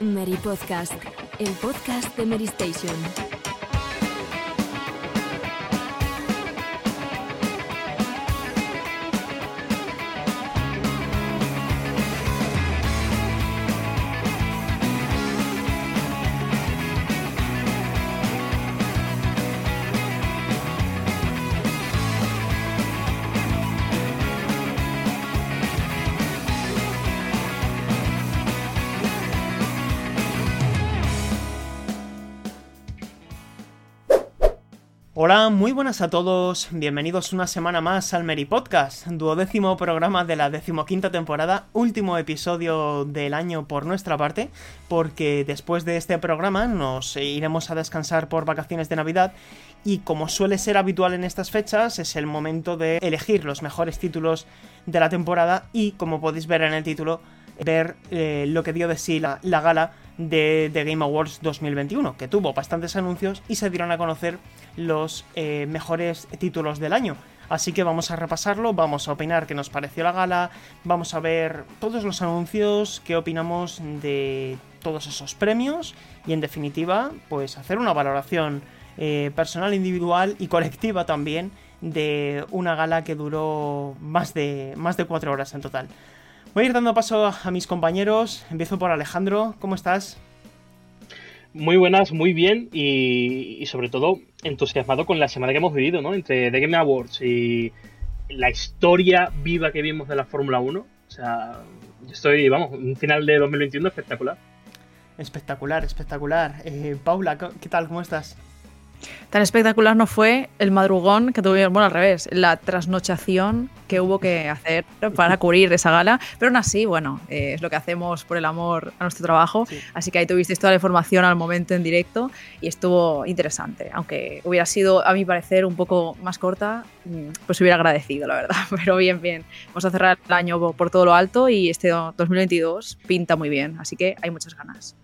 Meri Podcast, el podcast de MeriStation. Hola, muy buenas a todos, bienvenidos una semana más al Meri Podcast, 12º programa de la 15ª temporada, último episodio del año por nuestra parte, porque después de este programa nos iremos a descansar por vacaciones de Navidad y, como suele ser habitual en estas fechas, es el momento de elegir los mejores títulos de la temporada y, como podéis ver en el título, ver lo que dio de sí la gala de The Game Awards 2021, que tuvo bastantes anuncios y se dieron a conocer los mejores títulos del año. Así que vamos a repasarlo, vamos a opinar qué nos pareció la gala, vamos a ver todos los anuncios, qué opinamos de todos esos premios y, en definitiva, pues hacer una valoración personal, individual y colectiva también de una gala que duró más de 4 horas en total. Voy a ir dando paso a mis compañeros. Empiezo por Alejandro. ¿Cómo estás? Muy buenas, muy bien y sobre todo entusiasmado con la semana que hemos vivido, ¿no? Entre The Game Awards y la historia viva que vimos de la Fórmula 1. O sea, estoy, vamos, un final de 2021 espectacular. Espectacular. Paula, ¿qué tal? ¿Cómo estás? Tan espectacular no fue el madrugón que tuvimos, bueno, al revés, la trasnochación que hubo que hacer para cubrir esa gala, pero aún así, bueno, es lo que hacemos por el amor a nuestro trabajo, sí. Así que ahí tuvisteis toda la información al momento en directo y estuvo interesante, aunque hubiera sido, a mi parecer, un poco más corta, pues hubiera agradecido, la verdad, pero bien, vamos a cerrar el año por todo lo alto y este 2022 pinta muy bien, así que hay muchas ganas.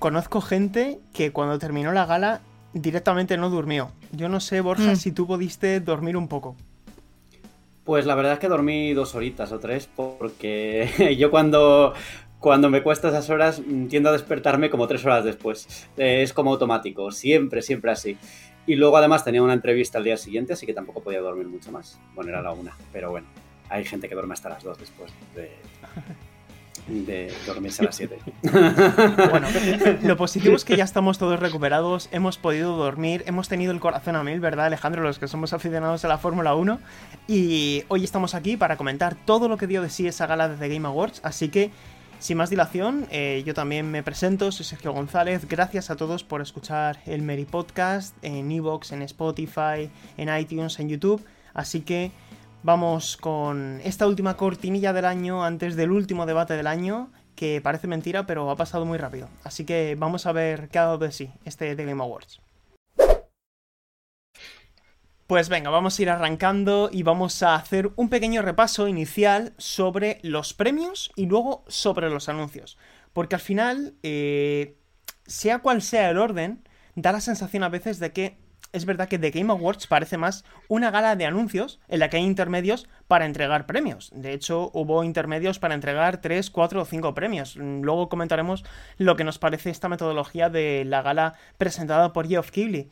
Conozco gente que cuando terminó la gala directamente no durmió. Yo no sé, Borja, si tú pudiste dormir un poco. Pues la verdad es que dormí 2 horitas o 3, porque yo cuando me cuesta esas horas tiendo a despertarme como 3 horas después. Es como automático, siempre así. Y luego además tenía una entrevista al día siguiente, así que tampoco podía dormir mucho más. Bueno, era 1:00, pero bueno, hay gente que duerme hasta las 2 después de dormirse a las 7. Bueno, lo positivo es que ya estamos todos recuperados, hemos podido dormir, hemos tenido el corazón a mil, ¿verdad, Alejandro? Los que somos aficionados a la Fórmula 1. Y hoy estamos aquí para comentar todo lo que dio de sí esa gala de The Game Awards. Así que, sin más dilación, yo también me presento, soy Sergio González. Gracias a todos por escuchar el Meri Podcast en iVoox, en Spotify, en iTunes, en YouTube. Así que vamos con esta última cortinilla del año, antes del último debate del año, que parece mentira, pero ha pasado muy rápido. Así que vamos a ver qué ha dado de sí este The Game Awards. Pues venga, vamos a ir arrancando y vamos a hacer un pequeño repaso inicial sobre los premios y luego sobre los anuncios. Porque al final, sea cual sea el orden, da la sensación a veces de que es verdad que The Game Awards parece más una gala de anuncios en la que hay intermedios para entregar premios. De hecho, hubo intermedios para entregar 3, 4 o 5 premios. Luego comentaremos lo que nos parece esta metodología de la gala presentada por Geoff Keighley.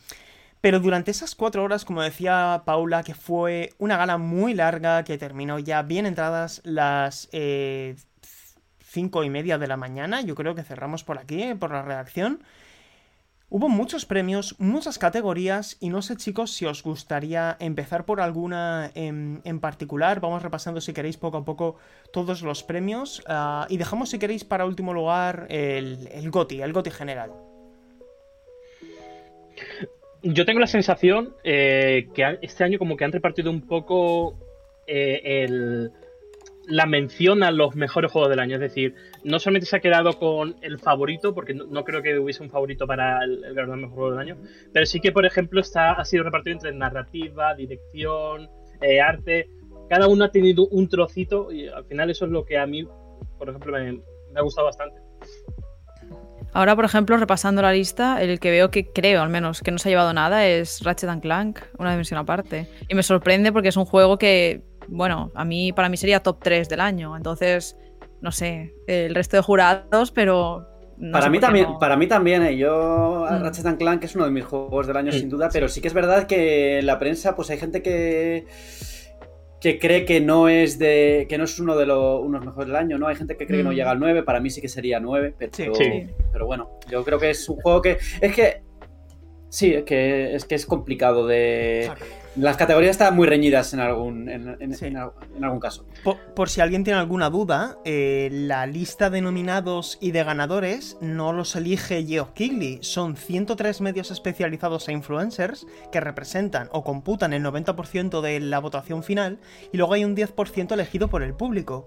Pero durante esas 4 horas, como decía Paula, que fue una gala muy larga que terminó ya bien entradas las 5:30 de la mañana, yo creo que cerramos por aquí, por la redacción. Hubo muchos premios, muchas categorías y no sé, chicos, si os gustaría empezar por alguna en particular. Vamos repasando, si queréis, poco a poco todos los premios y dejamos, si queréis, para último lugar el GOTY general. Yo tengo la sensación que este año como que han repartido un poco la mención a los mejores juegos del año, es decir, no solamente se ha quedado con el favorito, porque no creo que hubiese un favorito para el ganador mejor juego del año, pero sí que, por ejemplo, ha sido repartido entre narrativa, dirección, arte. Cada uno ha tenido un trocito y al final eso es lo que a mí, por ejemplo, me ha gustado bastante. Ahora, por ejemplo, repasando la lista, el que veo que creo, al menos, que no se ha llevado nada es Ratchet & Clank, una dimensión aparte. Y me sorprende porque es un juego que, bueno, para mí sería top 3 del año. Entonces, no sé, el resto de jurados, pero No para, mí también, no. Para mí también, yo Ratchet & Clank es uno de mis juegos del año sin duda, pero sí que es verdad que la prensa, pues hay gente que cree que no es uno de unos mejores del año, ¿no? Hay gente que cree que no llega al 9, para mí sí que sería 9, pero bueno, yo creo que es un juego que... Es complicado de... Las categorías están muy reñidas en algún caso. Por si alguien tiene alguna duda, la lista de nominados y de ganadores no los elige Geoff Keighley. Son 103 medios especializados e influencers que representan o computan el 90% de la votación final y luego hay un 10% elegido por el público.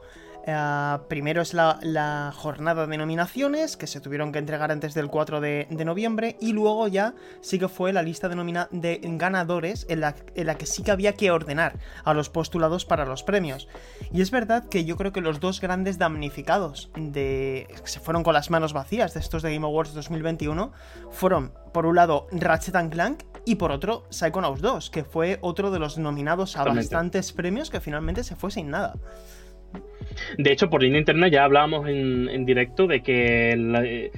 Primero es la jornada de nominaciones que se tuvieron que entregar antes del 4 de noviembre y luego ya sí que fue la lista de ganadores en la que sí que había que ordenar a los postulados para los premios. Y es verdad que yo creo que los dos grandes damnificados que se fueron con las manos vacías de estos de Game Awards 2021 fueron, por un lado, Ratchet & Clank y por otro, Psychonauts 2, que fue otro de los nominados a bastantes premios que finalmente se fue sin nada. De hecho, por línea interna ya hablábamos en directo de que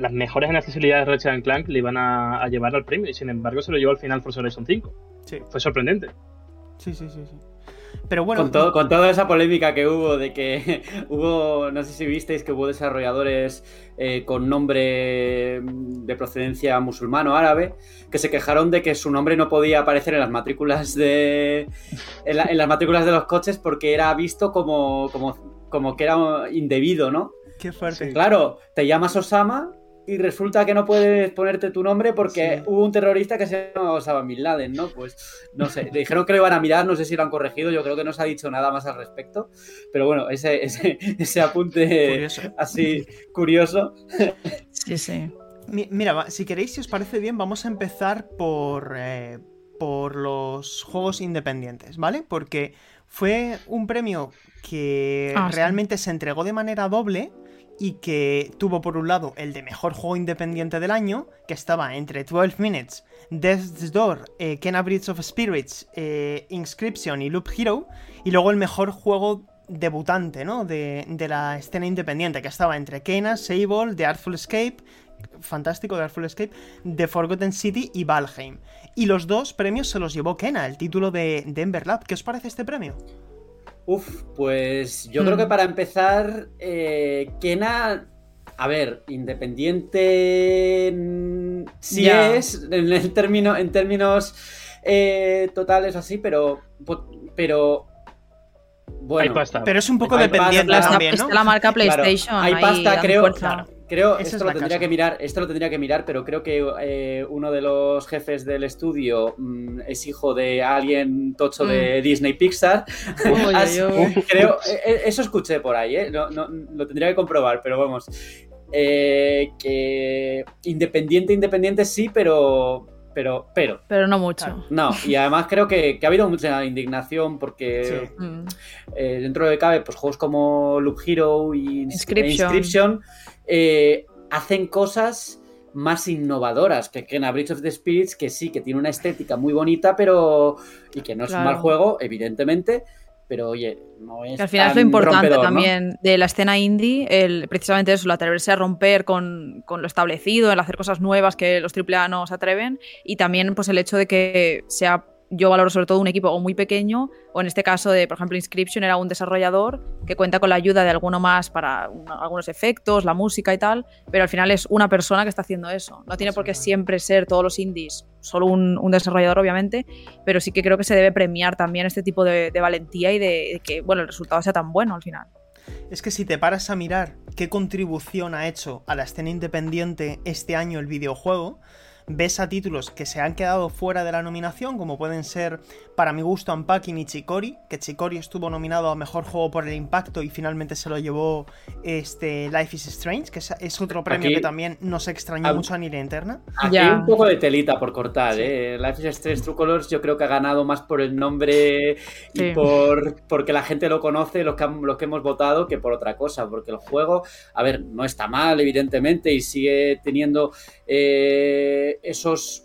las mejoras en accesibilidad de Ratchet & Clank le iban a llevar al premio y sin embargo se lo llevó al final Forza Horizon 5. Sí. Fue sorprendente. Sí. Pero bueno, con toda esa polémica que hubo de que hubo, no sé si visteis que hubo desarrolladores con nombre de procedencia musulmano árabe que se quejaron de que su nombre no podía aparecer en las matrículas en las matrículas de los coches porque era visto como que era indebido, ¿no? Qué fuerte. Sí, claro, te llamas Osama y resulta que no puedes ponerte tu nombre porque hubo un terrorista que se llamaba Osama Bin Laden, ¿no? Pues no sé, le dijeron que lo iban a mirar, no sé si lo han corregido, yo creo que no se ha dicho nada más al respecto, pero bueno, ese apunte curioso. Sí. Mira, si queréis, si os parece bien, vamos a empezar por los juegos independientes, ¿vale? Porque fue un premio que realmente se entregó de manera doble y que tuvo por un lado el de mejor juego independiente del año, que estaba entre 12 Minutes, Death's Door, Kena Bridge of Spirits, Inscryption y Loop Hero, y luego el mejor juego debutante, ¿no? de la escena independiente, que estaba entre Kena, Sable, The Artful Escape, fantástico The Artful Escape, The Forgotten City y Valheim. Y los dos premios se los llevó Kena, el título de Emberlab. ¿Qué os parece este premio? Uf, pues yo creo que para empezar, Kena, a ver, independiente sí es, en términos totales o así, pero bueno. Pero es un poco dependiente también, ¿no? Está la marca PlayStation. Claro, hay pasta, creo. Creo, esto lo tendría que mirar, pero creo que uno de los jefes del estudio es hijo de alguien tocho de Disney Pixar. Creo, eso escuché por ahí, no, lo tendría que comprobar, pero vamos. Que independiente sí, pero. Pero no mucho. No, y además creo que ha habido mucha indignación porque dentro de lo que cabe, pues juegos como Loop Hero y Inscryption hacen cosas más innovadoras que Kena Bridge of the Spirits, que sí, que tiene una estética muy bonita, pero y que no es un mal juego, evidentemente, pero oye, no es que al final tan lo importante también, ¿no? De la escena indie, precisamente eso, la atreverse a romper con lo establecido, el hacer cosas nuevas que los AAA no se atreven, y también pues el hecho de que sea... Yo valoro sobre todo un equipo o muy pequeño, o en este caso, por ejemplo, Inscryption era un desarrollador que cuenta con la ayuda de alguno más para algunos efectos, la música y tal, pero al final es una persona que está haciendo eso. No tiene por qué siempre ser todos los indies, solo un desarrollador, obviamente, pero sí que creo que se debe premiar también este tipo de valentía y de que bueno, el resultado sea tan bueno al final. Es que si te paras a mirar qué contribución ha hecho a la escena independiente este año el videojuego, ves a títulos que se han quedado fuera de la nominación, como pueden ser, para mi gusto, Unpacking y Chicory, que Chicory estuvo nominado a Mejor Juego por el Impacto y finalmente se lo llevó Life is Strange, que es otro premio aquí, que también nos extrañó mucho a nivel interna. Aquí un poco de telita por cortar, Life is Strange True Colors yo creo que ha ganado más por el nombre y porque la gente lo conoce, los que hemos votado, que por otra cosa, porque el juego, a ver, no está mal, evidentemente, y sigue teniendo... esos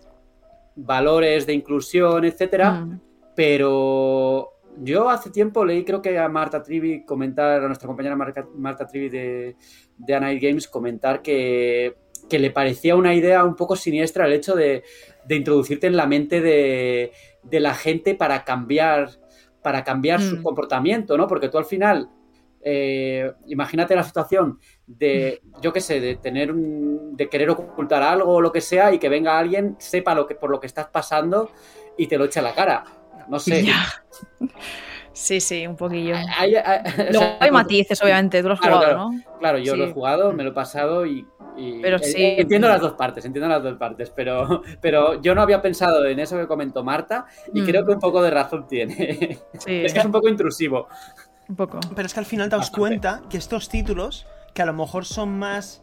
valores de inclusión, etcétera, pero Yo hace tiempo leí, creo que a Marta Trivi comentar, a nuestra compañera Marta Trivi de A Night Games, comentar que le parecía una idea un poco siniestra el hecho de introducirte en la mente de la gente para cambiar su comportamiento, ¿no? Porque tú al final, imagínate la situación de, yo qué sé, de querer ocultar algo o lo que sea, y que venga alguien, sepa por lo que estás pasando y te lo eche a la cara. No sé. Ya. Sí, un poquillo. Hay matices, obviamente. Tú lo has jugado, ¿no? Claro, yo lo he jugado, me lo he pasado y pero sí, entiendo las dos partes, pero yo no había pensado en eso que comentó Marta y creo que un poco de razón tiene. Sí. Es que es un poco intrusivo. Un poco. Pero es que al final te das cuenta que estos títulos, que a lo mejor son más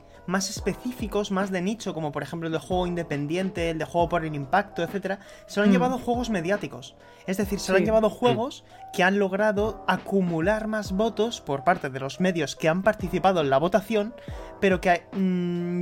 específicos, más de nicho, como por ejemplo el de juego independiente, el de juego por el impacto, etcétera, se lo han llevado juegos mediáticos. Es decir, se lo han llevado juegos que han logrado acumular más votos por parte de los medios que han participado en la votación, pero que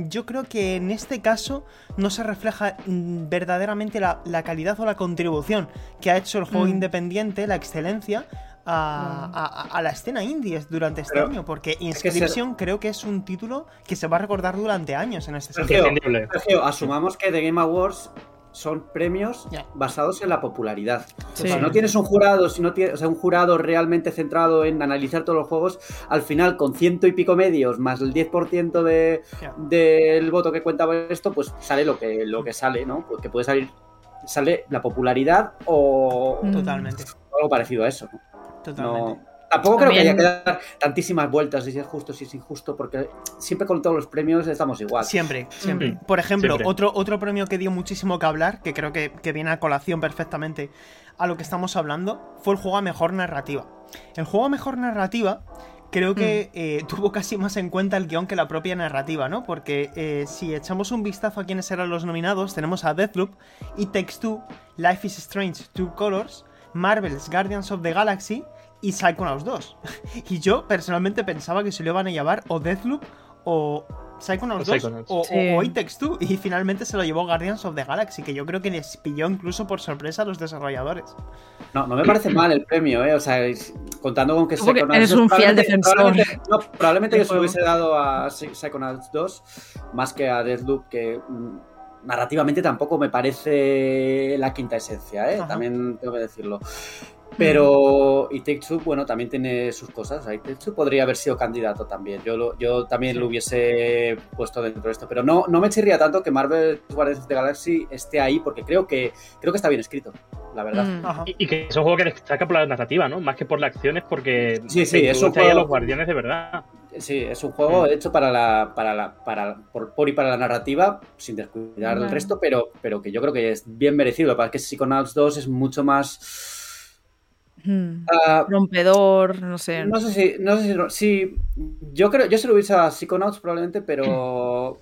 yo creo que en este caso no se refleja verdaderamente la calidad o la contribución que ha hecho el juego independiente, la excelencia, a la escena indie durante este año, porque Inscryption creo que es un título que se va a recordar durante años en este sentido. Sergio, asumamos que The Game Awards son premios basados en la popularidad. Sí. Si no tienes un jurado, un jurado realmente centrado en analizar todos los juegos, al final con 100 y pico medios más el 10% del voto que cuenta esto, pues sale lo que sale, ¿no? Pues que puede sale la popularidad o totalmente algo parecido a eso, ¿no? Totalmente. No, tampoco creo que haya que dar tantísimas vueltas si es justo, si es injusto, porque siempre con todos los premios estamos igual. Siempre. Por ejemplo, siempre. Otro premio que dio muchísimo que hablar, que creo que viene a colación perfectamente a lo que estamos hablando, fue el juego a mejor narrativa. El juego a mejor narrativa creo que tuvo casi más en cuenta el guión que la propia narrativa, ¿no? Porque si echamos un vistazo a quiénes eran los nominados, tenemos a Deathloop, It Takes Two, Life is Strange True Colors, Marvel's Guardians of the Galaxy y Psychonauts 2. Y yo personalmente pensaba que se lo iban a llevar o Deathloop o Psychonauts 2 o It Takes Two, y finalmente se lo llevó Guardians of the Galaxy, que yo creo que les pilló incluso por sorpresa a los desarrolladores. No me parece mal el premio, ¿eh? O sea, contando con que Psychonauts... Eres un fiel defensor. Probablemente yo se lo hubiese dado a Psychonauts 2 más que a Deathloop, que... narrativamente tampoco me parece la quinta esencia, ¿eh? También tengo que decirlo. Pero It Takes Two, bueno, también tiene sus cosas. It Takes Two podría haber sido candidato también. Yo también lo hubiese puesto dentro de esto. Pero no me chirría tanto que Marvel's Guardians of the Galaxy esté ahí, porque creo que está bien escrito, la verdad. Y que es un juego que destaca por la narrativa, ¿no? Más que por las acciones, porque sí, es un juego... a los guardianes de verdad. Sí, es un juego hecho para la narrativa, sin descuidar el resto, pero que yo creo que es bien merecido. Lo que pasa es que Psychonauts 2 es mucho más... rompedor, no sé. No sé si yo se lo hubiese a Psychonauts probablemente, pero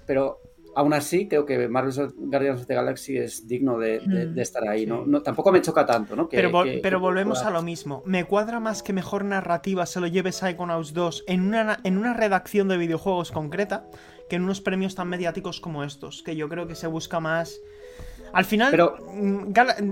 aún así creo que Marvel's Guardians of the Galaxy es digno de estar ahí, ¿no? No, tampoco me choca tanto, ¿no? Pero volvemos a lo mismo. Me cuadra más que mejor narrativa se lo lleve Psychonauts 2 en una redacción de videojuegos concreta que en unos premios tan mediáticos como estos, que yo creo que se busca más... Al final, pero...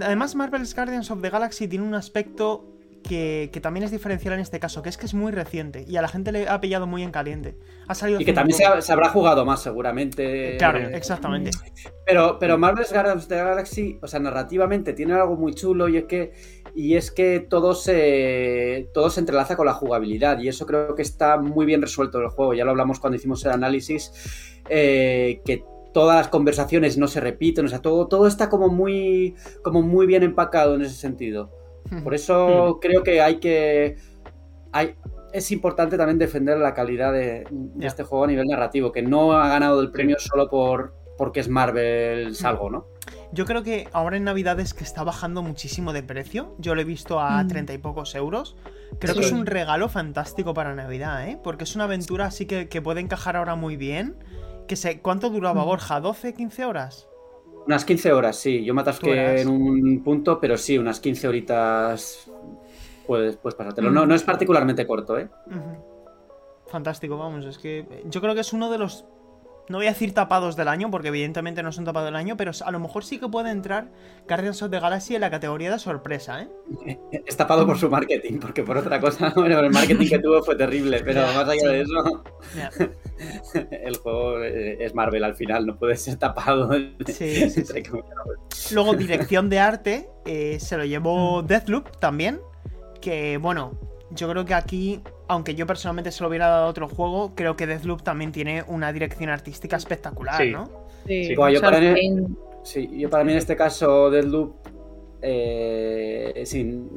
además Marvel's Guardians of the Galaxy tiene un aspecto que también es diferencial en este caso, que es muy reciente y a la gente le ha pillado muy en caliente. Ha salido y que también se habrá jugado más seguramente. Claro, exactamente. Pero Marvel's Guardians of the Galaxy, o sea, narrativamente tiene algo muy chulo y es que todo se entrelaza con la jugabilidad, y eso creo que está muy bien resuelto en el juego. Ya lo hablamos cuando hicimos el análisis, que todas las conversaciones no se repiten, o sea, todo está como muy bien empacado en ese sentido. Por eso creo que es importante también defender la calidad de este juego a nivel narrativo, que no ha ganado el premio solo porque es Marvel algo, ¿no? Yo creo que ahora en Navidades que está bajando muchísimo de precio, yo lo he visto a 30 y pocos euros, creo que es un regalo fantástico para Navidad, ¿eh? Porque es una aventura así que puede encajar ahora muy bien. ¿Cuánto duraba, Borja? ¿12, 15 horas? Unas 15 horas, sí. Yo me atasqué en un punto, pero sí, unas 15 horitas puedes pasártelo. No es particularmente corto, ¿eh? Fantástico, vamos. Es que yo creo que es uno de los No voy a decir tapados del año, porque evidentemente no son tapados del año, pero a lo mejor sí que puede entrar Guardians of the Galaxy en la categoría de sorpresa, ¿eh? Es tapado por su marketing, porque por otra cosa, bueno, el marketing que tuvo fue terrible, pero más allá de eso, el juego es Marvel al final, no puede ser tapado. Sí. Luego, dirección de arte, se lo llevó Deathloop también, que bueno, yo creo que aquí... Aunque yo personalmente se lo hubiera dado a otro juego, creo que Deathloop también tiene una dirección artística espectacular, sí. ¿No? Sí, sí. Bueno, yo para mí en este caso Deathloop,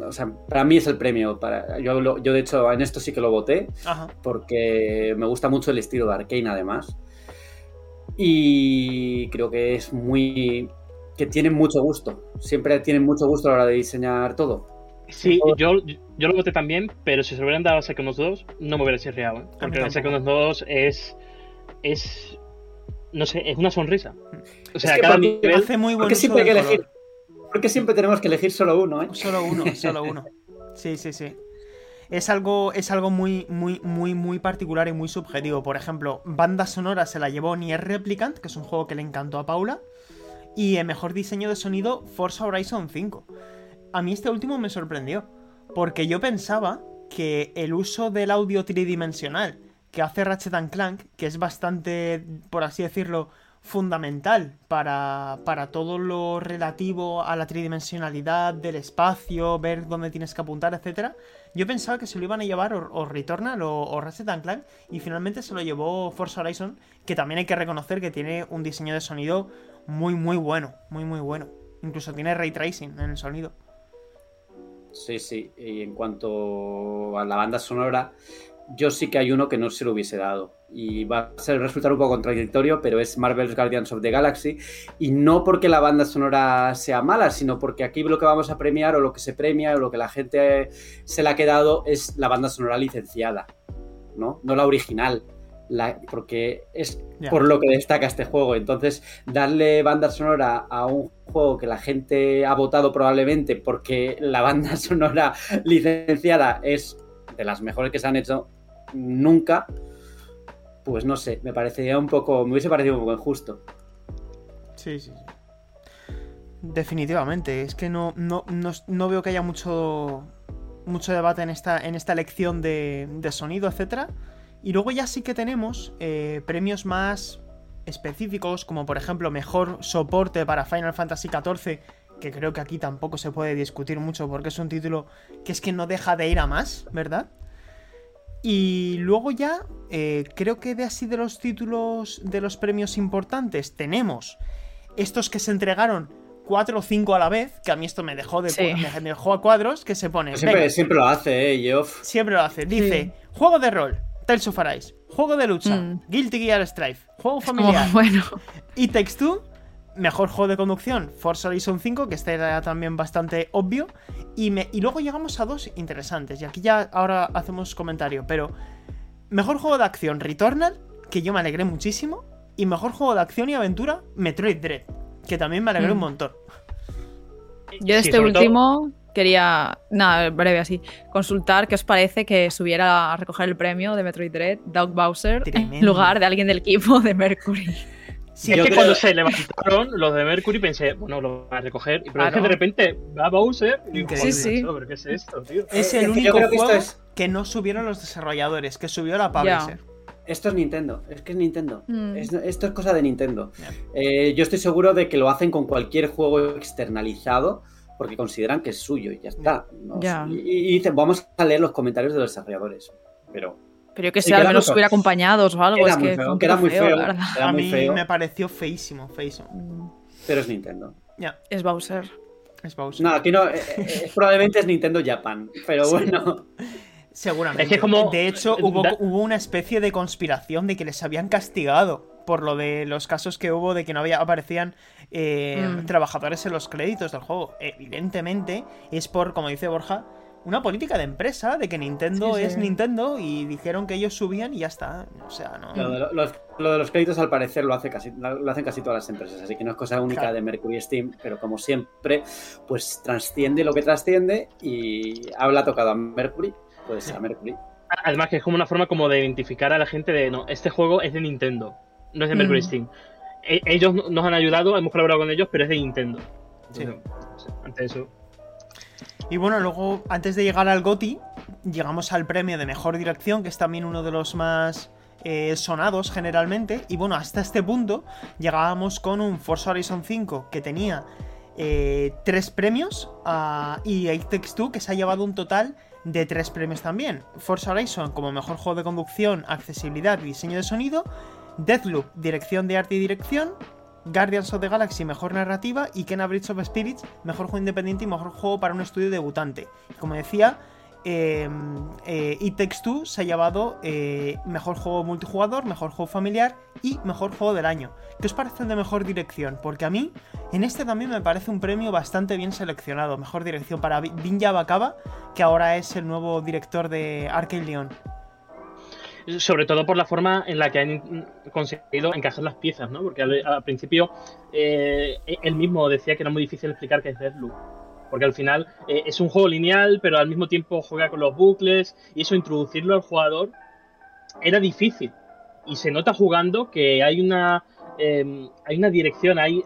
o sea, para mí es el premio. Yo de hecho en esto sí que lo voté, ajá, porque me gusta mucho el estilo de Arkane además. Y creo que es muy... que tienen mucho gusto. Siempre tienen mucho gusto a la hora de diseñar todo. Sí, yo lo voté también, pero si se lo hubieran dado a Psychonauts 2, no me hubiera chirriado, ¿eh? Porque Psychonauts 2 es no sé, es una sonrisa. O sea, es que cada nivel hace muy buen siempre hay que elegir. Porque siempre tenemos que elegir solo uno, ¿eh? Solo uno. Sí. Es algo muy, muy, muy, muy particular y muy subjetivo. Por ejemplo, banda sonora se la llevó Nier Replicant, que es un juego que le encantó a Paula, y el mejor diseño de sonido Forza Horizon 5. A mí este último me sorprendió, porque yo pensaba que el uso del audio tridimensional que hace Ratchet & Clank, que es bastante, por así decirlo, fundamental para todo lo relativo a la tridimensionalidad del espacio, ver dónde tienes que apuntar, etc. Yo pensaba que se lo iban a llevar o Returnal o Ratchet & Clank, y finalmente se lo llevó Forza Horizon, que también hay que reconocer que tiene un diseño de sonido muy, muy bueno, muy, muy bueno. Incluso tiene ray tracing en el sonido. Sí, y en cuanto a la banda sonora, yo sí que hay uno que no se lo hubiese dado. Y va a resultar un poco contradictorio, pero es Marvel's Guardians of the Galaxy. Y no porque la banda sonora sea mala, sino porque aquí lo que vamos a premiar, o lo que se premia, o lo que la gente se le ha quedado, es la banda sonora licenciada, no la original. Porque es por lo que destaca este juego. Entonces, darle banda sonora a un juego que la gente ha votado probablemente porque la banda sonora licenciada es de las mejores que se han hecho nunca, pues no sé, me hubiese parecido un poco injusto. Sí. Definitivamente, es que no veo que haya mucho debate en esta elección de sonido, etcétera. Y luego ya sí que tenemos premios más específicos, como por ejemplo mejor soporte para Final Fantasy XIV, que creo que aquí tampoco se puede discutir mucho porque es un título que es que no deja de ir a más, ¿verdad? Y luego ya creo que de los títulos, de los premios importantes, tenemos estos que se entregaron 4 o 5 a la vez, que a mí esto me dejó me dejó a cuadros, que se pone... Siempre lo hace, Geoff. Siempre lo hace, dice, sí. Juego de rol, Tales of Arise, juego de lucha, Guilty Gear Strife, juego familiar, It Takes Two, mejor juego de conducción, Forza Horizon 5, que este era también bastante obvio, y luego llegamos a dos interesantes, y aquí ya ahora hacemos comentario, pero mejor juego de acción, Returnal, que yo me alegré muchísimo, y mejor juego de acción y aventura, Metroid Dread, que también me alegré un montón. Yo de este último... Quería, nada, breve así, consultar qué os parece que subiera a recoger el premio de Metroid Dread Doug Bowser en lugar de alguien del equipo de Mercury. Sí, es que cuando se levantaron los de Mercury pensé, bueno, lo van a recoger, pero es que de repente va Bowser y digo, sí. Pero ¿qué es esto, tío? Es el único juego que no subieron los desarrolladores, que subió la publisher. Yeah. Esto es Nintendo, es que es Nintendo. Esto es cosa de Nintendo. Yeah. Yo estoy seguro de que lo hacen con cualquier juego externalizado, porque consideran que es suyo y ya está. Y dicen, vamos a leer los comentarios de los desarrollos. Pero yo que sé, al menos hubiera acompañados o algo. Era muy feo. A mí me pareció feísimo. Pero es Nintendo. Ya. Es Bowser. No, aquí no. Probablemente es Nintendo Japan. Pero bueno. Seguramente. Es que como... De hecho, hubo una especie de conspiración de que les habían castigado por lo de los casos que hubo de que no aparecían trabajadores en los créditos del juego. Evidentemente es por, como dice Borja, una política de empresa, de que Nintendo es Nintendo, y dijeron que ellos subían y ya está. O sea, no. Lo de los créditos al parecer lo hacen casi todas las empresas, así que no es cosa única de MercurySteam, pero como siempre, pues trasciende lo que trasciende y habla tocado a Mercury, pues a Mercury. Además que es como una forma como de identificar a la gente de, no, este juego es de Nintendo. No es de MercurySteam. Ellos nos han ayudado, hemos colaborado con ellos, pero es de Nintendo. Sí. Entonces, ante eso. Y bueno, luego, antes de llegar al GOTY, llegamos al premio de Mejor Dirección, que es también uno de los más sonados generalmente. Y bueno, hasta este punto llegábamos con un Forza Horizon 5 que tenía 3 premios y It Takes Two, que se ha llevado un total de 3 premios también. Forza Horizon como mejor juego de conducción, accesibilidad y diseño de sonido. Deathloop, dirección de arte y dirección. Guardians of the Galaxy, mejor narrativa. Y Kena Bridge of Spirits, mejor juego independiente y mejor juego para un estudio debutante. Como decía, It Takes Two se ha llevado mejor juego multijugador, mejor juego familiar y mejor juego del año. ¿Qué os parece de mejor dirección? Porque a mí, en este también me parece un premio bastante bien seleccionado. Mejor dirección para Bin Yabakaba, que ahora es el nuevo director de Arcade Leon. Sobre todo por la forma en la que han conseguido encajar las piezas, ¿no? Porque al principio él mismo decía que era muy difícil explicar qué es Deathloop. Porque al final es un juego lineal, pero al mismo tiempo juega con los bucles, y eso, introducirlo al jugador era difícil. Y se nota jugando que hay una dirección, hay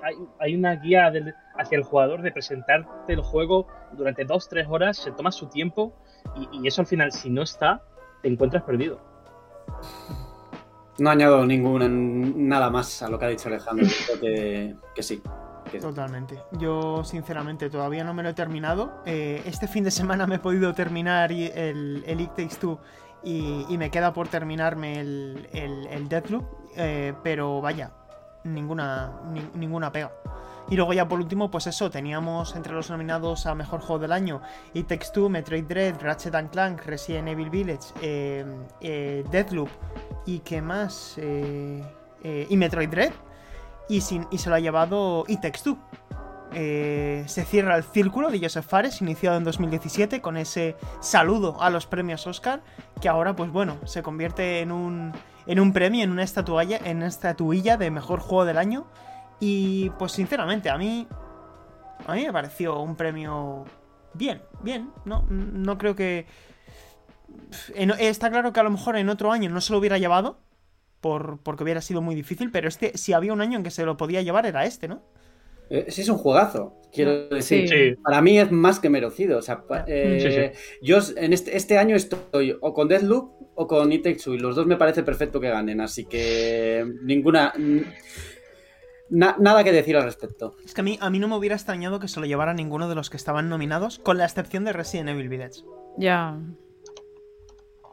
una guía hacia el jugador de presentarte el juego durante 2-3 horas, se toma su tiempo, y eso al final, si no está, te encuentras perdido. No añado nada más a lo que ha dicho Alejandro, creo que sí. Totalmente. Yo, sinceramente, todavía no me lo he terminado. Este fin de semana me he podido terminar el It Takes Two y me queda por terminarme el Deathloop, pero vaya, ninguna pega. Y luego ya por último, pues eso, teníamos entre los nominados a Mejor Juego del Año It Takes Two, Metroid Dread, Ratchet & Clank, Resident Evil Village, Deathloop y ¿qué más? Y Metroid Dread. Y se lo ha llevado It Takes Two. Se cierra el círculo de Joseph Fares, iniciado en 2017 con ese saludo a los premios Oscar, que ahora, pues bueno, se convierte en un premio, en una estatuilla de mejor juego del año. Y pues sinceramente, a mí me pareció un premio bien. No creo que... Está claro que a lo mejor en otro año no se lo hubiera llevado, porque hubiera sido muy difícil, pero este, si había un año en que se lo podía llevar, era este, ¿no? Sí, es un juegazo, quiero decir. Sí. Para mí es más que merecido. O sea, sí. Yo en este año estoy o con Deathloop o con It Takes Two, y los dos me parece perfecto que ganen, así que nada que decir al respecto. Es que a mí no me hubiera extrañado que se lo llevara ninguno de los que estaban nominados, con la excepción de Resident Evil Village. Ya...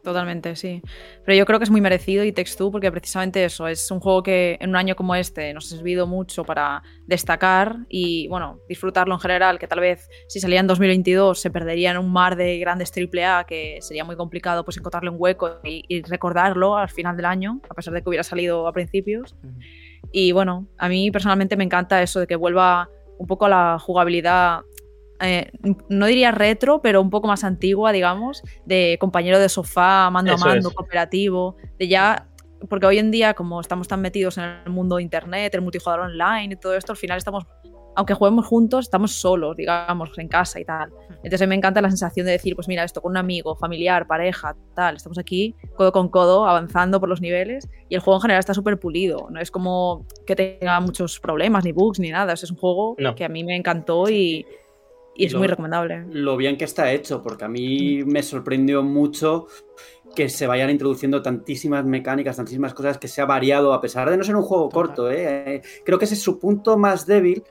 Totalmente, sí. Pero yo creo que es muy merecido It Takes Two, porque precisamente eso, es un juego que en un año como este nos ha servido mucho para destacar y, bueno, disfrutarlo en general, que tal vez si salía en 2022 se perdería en un mar de grandes AAA, que sería muy complicado pues encontrarle un hueco y recordarlo al final del año, a pesar de que hubiera salido a principios. Y bueno, a mí personalmente me encanta eso de que vuelva un poco a la jugabilidad... no diría retro, pero un poco más antigua, digamos, de compañero de sofá, mando eso a mando, es cooperativo, de ya, porque hoy en día, como estamos tan metidos en el mundo de internet, el multijugador online y todo esto, al final estamos, aunque juguemos juntos, estamos solos, digamos, en casa y tal. Entonces a mí me encanta la sensación de decir, pues mira, esto con un amigo, familiar, pareja, tal, estamos aquí, codo con codo, avanzando por los niveles, y el juego en general está súper pulido, no es como que tenga muchos problemas, ni bugs, ni nada, o sea, es un juego que a mí me encantó y es muy recomendable. Lo bien que está hecho, porque a mí me sorprendió mucho que se vayan introduciendo tantísimas mecánicas, tantísimas cosas, que se ha variado, a pesar de no ser un juego corto. Creo que ese es su punto más débil,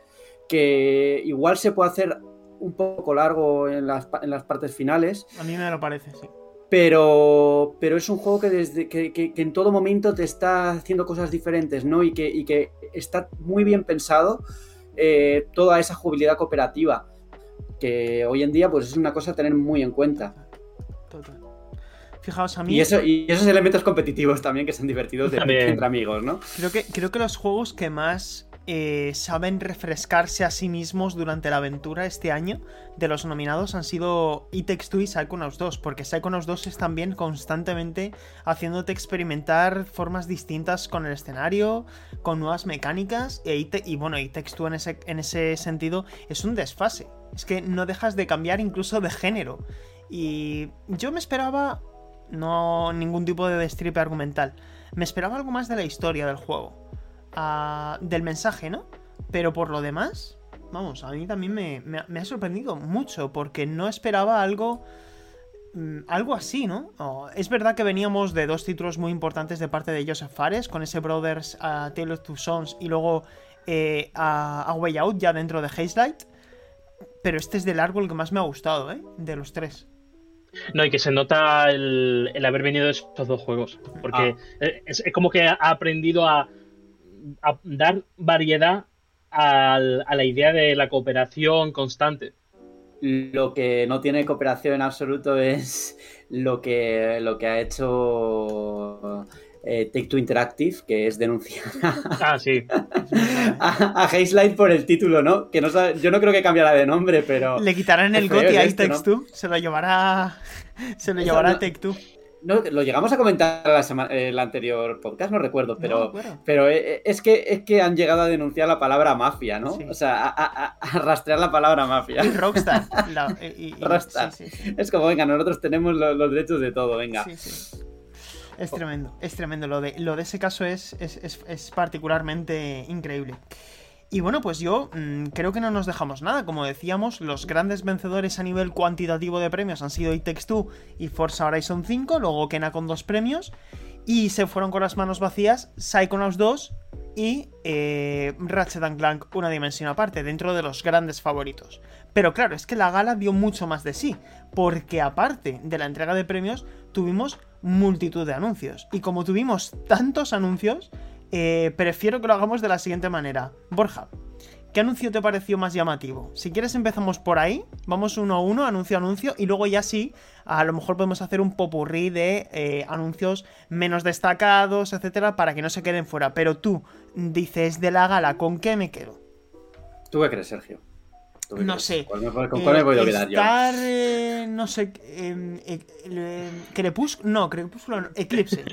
que igual se puede hacer un poco largo en las partes finales. A mí me lo parece, sí. Pero es un juego que desde que en todo momento te está haciendo cosas diferentes, ¿no? Y que está muy bien pensado toda esa jugabilidad cooperativa, que hoy en día pues es una cosa a tener muy en cuenta. Total. Fijaos, a mí... Y esos elementos competitivos también, que son divertidos entre amigos, ¿no? Creo que los juegos que más saben refrescarse a sí mismos durante la aventura este año de los nominados han sido It Takes Two y Psychonauts 2, porque Psychonauts 2 es también constantemente haciéndote experimentar formas distintas con el escenario, con nuevas mecánicas, y bueno, It Takes Two en ese sentido es un desfase. Es que no dejas de cambiar incluso de género. Y yo me esperaba ningún tipo de destripe argumental. Me esperaba algo más de la historia del juego. del mensaje, ¿no? Pero por lo demás, vamos, a mí también me ha sorprendido mucho, porque no esperaba algo así, ¿no? Oh, es verdad que veníamos de dos títulos muy importantes de parte de Joseph Fares, con ese Brothers, Tale of Two Sons, y luego a Way Out, ya dentro de Hazelight, pero este es de largo el que más me ha gustado, ¿eh? De los tres. No, y que se nota el haber venido de estos dos juegos, porque es como que ha aprendido a dar variedad a la idea de la cooperación constante. Lo que no tiene cooperación en absoluto es lo que ha hecho Take-Two Interactive, que es denunciar sí. a Hazelight por el título, ¿no? Que no sabe, yo no creo que cambiará de nombre, pero... Le quitarán el GOTY a Take-Two, ¿no? Se lo llevará Take-Two. No, lo llegamos a comentar el anterior podcast, no recuerdo, pero es que han llegado a denunciar la palabra mafia, ¿no? Sí. O sea, a rastrear la palabra mafia. Y Rockstar. Rockstar. Sí, sí, sí. Es como, venga, nosotros tenemos los derechos de todo, venga. Sí, sí. Es tremendo. Lo de ese caso es particularmente increíble. Y bueno, pues yo creo que no nos dejamos nada. Como decíamos, los grandes vencedores a nivel cuantitativo de premios han sido It Takes Two y Forza Horizon 5, luego Kena con 2 premios, y se fueron con las manos vacías Psychonauts 2 y Ratchet & Clank Una Dimensión Aparte, dentro de los grandes favoritos. Pero claro, es que la gala dio mucho más de sí, porque aparte de la entrega de premios, tuvimos multitud de anuncios. Y como tuvimos tantos anuncios, prefiero que lo hagamos de la siguiente manera. Borja, ¿qué anuncio te pareció más llamativo? Si quieres empezamos por ahí, vamos uno a uno, anuncio a anuncio, y luego ya sí, a lo mejor podemos hacer un popurrí de anuncios menos destacados, etcétera, para que no se queden fuera. Pero tú dices de la gala, ¿con qué me quedo? ¿Tú qué crees, Sergio? No sé. ¿Con cuál me voy a quedar yo? No sé. Crepúsculo. No, Crepúsculo no. Eclipse.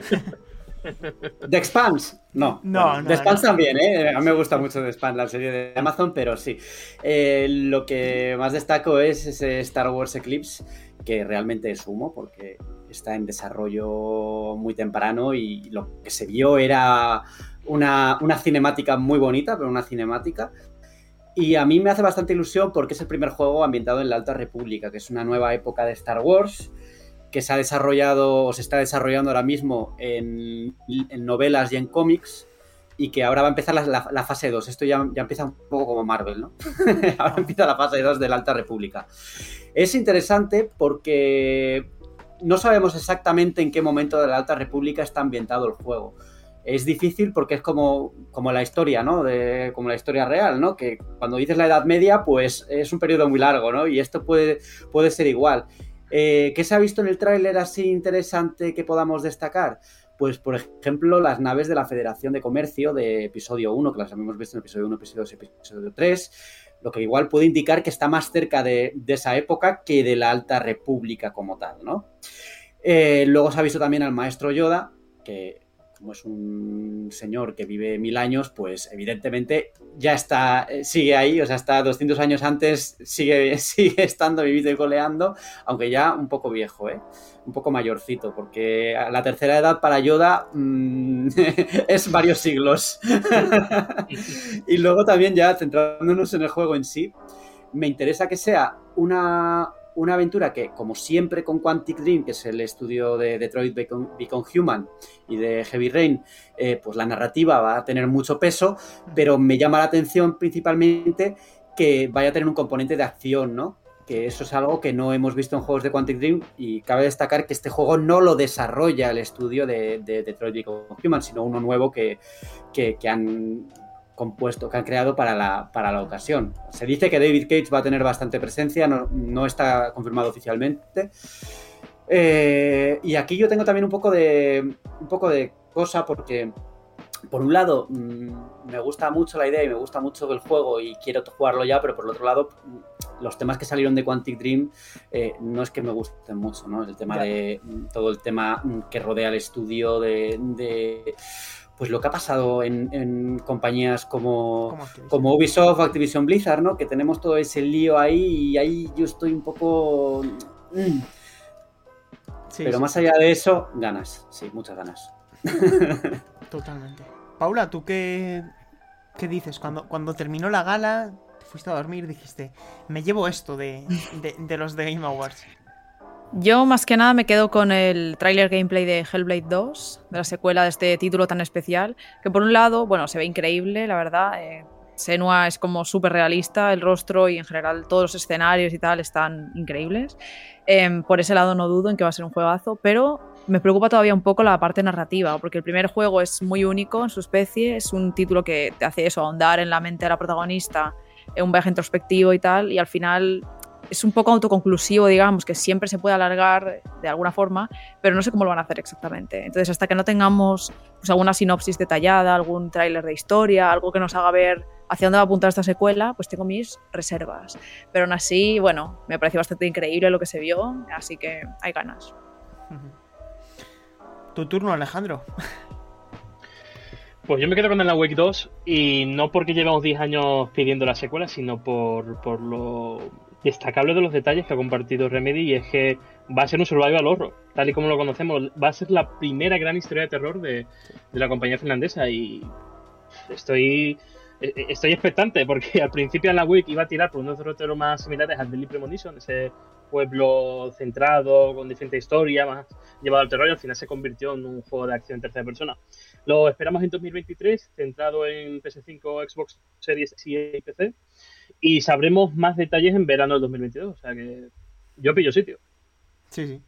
The Expanse, no. The Expanse no. También, a mí me gusta mucho The Expanse, la serie de Amazon, pero sí. Lo que más destaco es ese Star Wars Eclipse, que realmente es humo porque está en desarrollo muy temprano, y lo que se vio era una cinemática muy bonita, pero una cinemática. Y a mí me hace bastante ilusión porque es el primer juego ambientado en la Alta República, que es una nueva época de Star Wars, que se ha desarrollado o se está desarrollando ahora mismo en novelas y en cómics, y que ahora va a empezar la fase 2. Esto ya empieza un poco como Marvel, ¿no? Ahora empieza la fase 2 de la Alta República. Es interesante porque no sabemos exactamente en qué momento de la Alta República está ambientado el juego. Es difícil porque es como la historia, ¿no? Como la historia real, ¿no? Que cuando dices la Edad Media, pues es un periodo muy largo, ¿no? Y esto puede ser igual. ¿Qué se ha visto en el tráiler así interesante que podamos destacar? Pues, por ejemplo, las naves de la Federación de Comercio de episodio 1, que las hemos visto en episodio 1, episodio 2 y episodio 3, lo que igual puede indicar que está más cerca de esa época que de la Alta República como tal, ¿no? Luego se ha visto también al maestro Yoda, que como es un señor que vive 1000 años, pues evidentemente ya está, sigue ahí, o sea, hasta 200 años antes sigue estando vivido y coleando, aunque ya un poco viejo, un poco mayorcito, porque la tercera edad para Yoda es varios siglos. Y luego también, ya centrándonos en el juego en sí, me interesa que sea una aventura que, como siempre con Quantic Dream, que es el estudio de Detroit Become Human y de Heavy Rain, pues la narrativa va a tener mucho peso, pero me llama la atención principalmente que vaya a tener un componente de acción, ¿no? Que eso es algo que no hemos visto en juegos de Quantic Dream, y cabe destacar que este juego no lo desarrolla el estudio de Detroit Become Human, sino uno nuevo que han compuesto, que han creado para la ocasión. Se dice que David Cage va a tener bastante presencia, no está confirmado oficialmente. Y aquí yo tengo también un poco de cosa, porque por un lado me gusta mucho la idea y me gusta mucho el juego y quiero jugarlo ya, pero por el otro lado los temas que salieron de Quantic Dream no es que me gusten mucho, ¿no? El tema de todo el tema que rodea el estudio de pues lo que ha pasado en compañías como Ubisoft o Activision Blizzard, ¿no? Que tenemos todo ese lío ahí, y ahí yo estoy un poco... Sí, pero sí, más allá de eso, ganas. Sí, muchas ganas. Totalmente. Paula, ¿tú qué dices? Cuando terminó la gala, te fuiste a dormir, dijiste, me llevo esto de los The Game Awards. Yo más que nada me quedo con el tráiler gameplay de Hellblade 2, de la secuela de este título tan especial, que por un lado, bueno, se ve increíble, la verdad. Senua es como súper realista, el rostro y en general todos los escenarios y tal están increíbles. Por ese lado no dudo en que va a ser un juegazo, pero me preocupa todavía un poco la parte narrativa, porque el primer juego es muy único en su especie, es un título que te hace eso, ahondar en la mente de la protagonista, en un viaje introspectivo y tal, y al final es un poco autoconclusivo, digamos, que siempre se puede alargar de alguna forma, pero no sé cómo lo van a hacer exactamente. Entonces, hasta que no tengamos pues, alguna sinopsis detallada, algún tráiler de historia, algo que nos haga ver hacia dónde va a apuntar esta secuela, pues tengo mis reservas. Pero aún así, bueno, me pareció bastante increíble lo que se vio, así que hay ganas. Tu turno, Alejandro. Pues yo me quedo con el Wake 2, y no porque llevamos 10 años pidiendo la secuela, sino por lo destacable de los detalles que ha compartido Remedy, y es que va a ser un survival horror, tal y como lo conocemos. Va a ser la primera gran historia de terror de la compañía finlandesa, y estoy expectante, porque al principio Alan Wake iba a tirar por unos derroteros más similares al de Deadly Premonition, ese pueblo centrado, con diferente historia, más llevado al terror, y al final se convirtió en un juego de acción en tercera persona. Lo esperamos en 2023, centrado en PS5, Xbox Series X y PC, y sabremos más detalles en verano del 2022, o sea que yo pillo sitio. Sí, sí.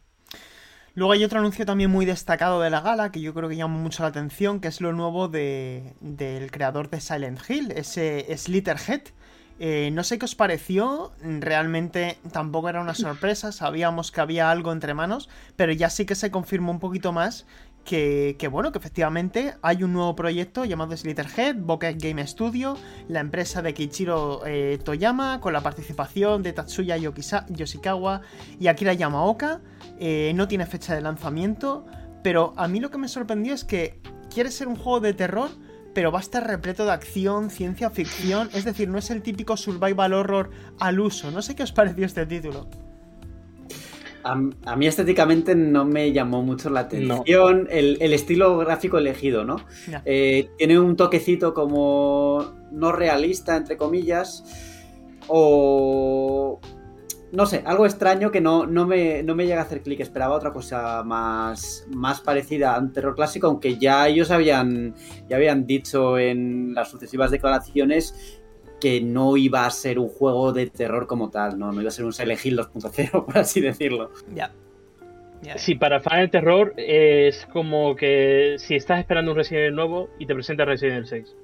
Luego hay otro anuncio también muy destacado de la gala, que yo creo que llama mucho la atención, que es lo nuevo del creador de Silent Hill, ese Slitherhead. No sé qué os pareció, realmente tampoco era una sorpresa, sabíamos que había algo entre manos, pero ya sí que se confirmó un poquito más que bueno, que efectivamente hay un nuevo proyecto llamado Slitherhead, Bokeh Game Studio, la empresa de Kiichiro Toyama, con la participación de Tatsuya Yoshikawa y Akira Yamaoka. No tiene fecha de lanzamiento, pero a mí lo que me sorprendió es que quiere ser un juego de terror, pero va a estar repleto de acción, ciencia ficción, es decir, no es el típico survival horror al uso. No sé qué os pareció este título. A mí estéticamente no me llamó mucho la atención el estilo gráfico elegido, ¿no? No. Tiene un toquecito como no realista, entre comillas, o no sé, algo extraño que no me llega a hacer clic. Esperaba otra cosa más parecida a un terror clásico, aunque ya ellos habían dicho en las sucesivas declaraciones que no iba a ser un juego de terror como tal, no iba a ser un Silent Hill 2.0, por así decirlo. Ya. Yeah. Sí, para fan de terror es como que si estás esperando un Resident Evil nuevo y te presenta Resident Evil 6.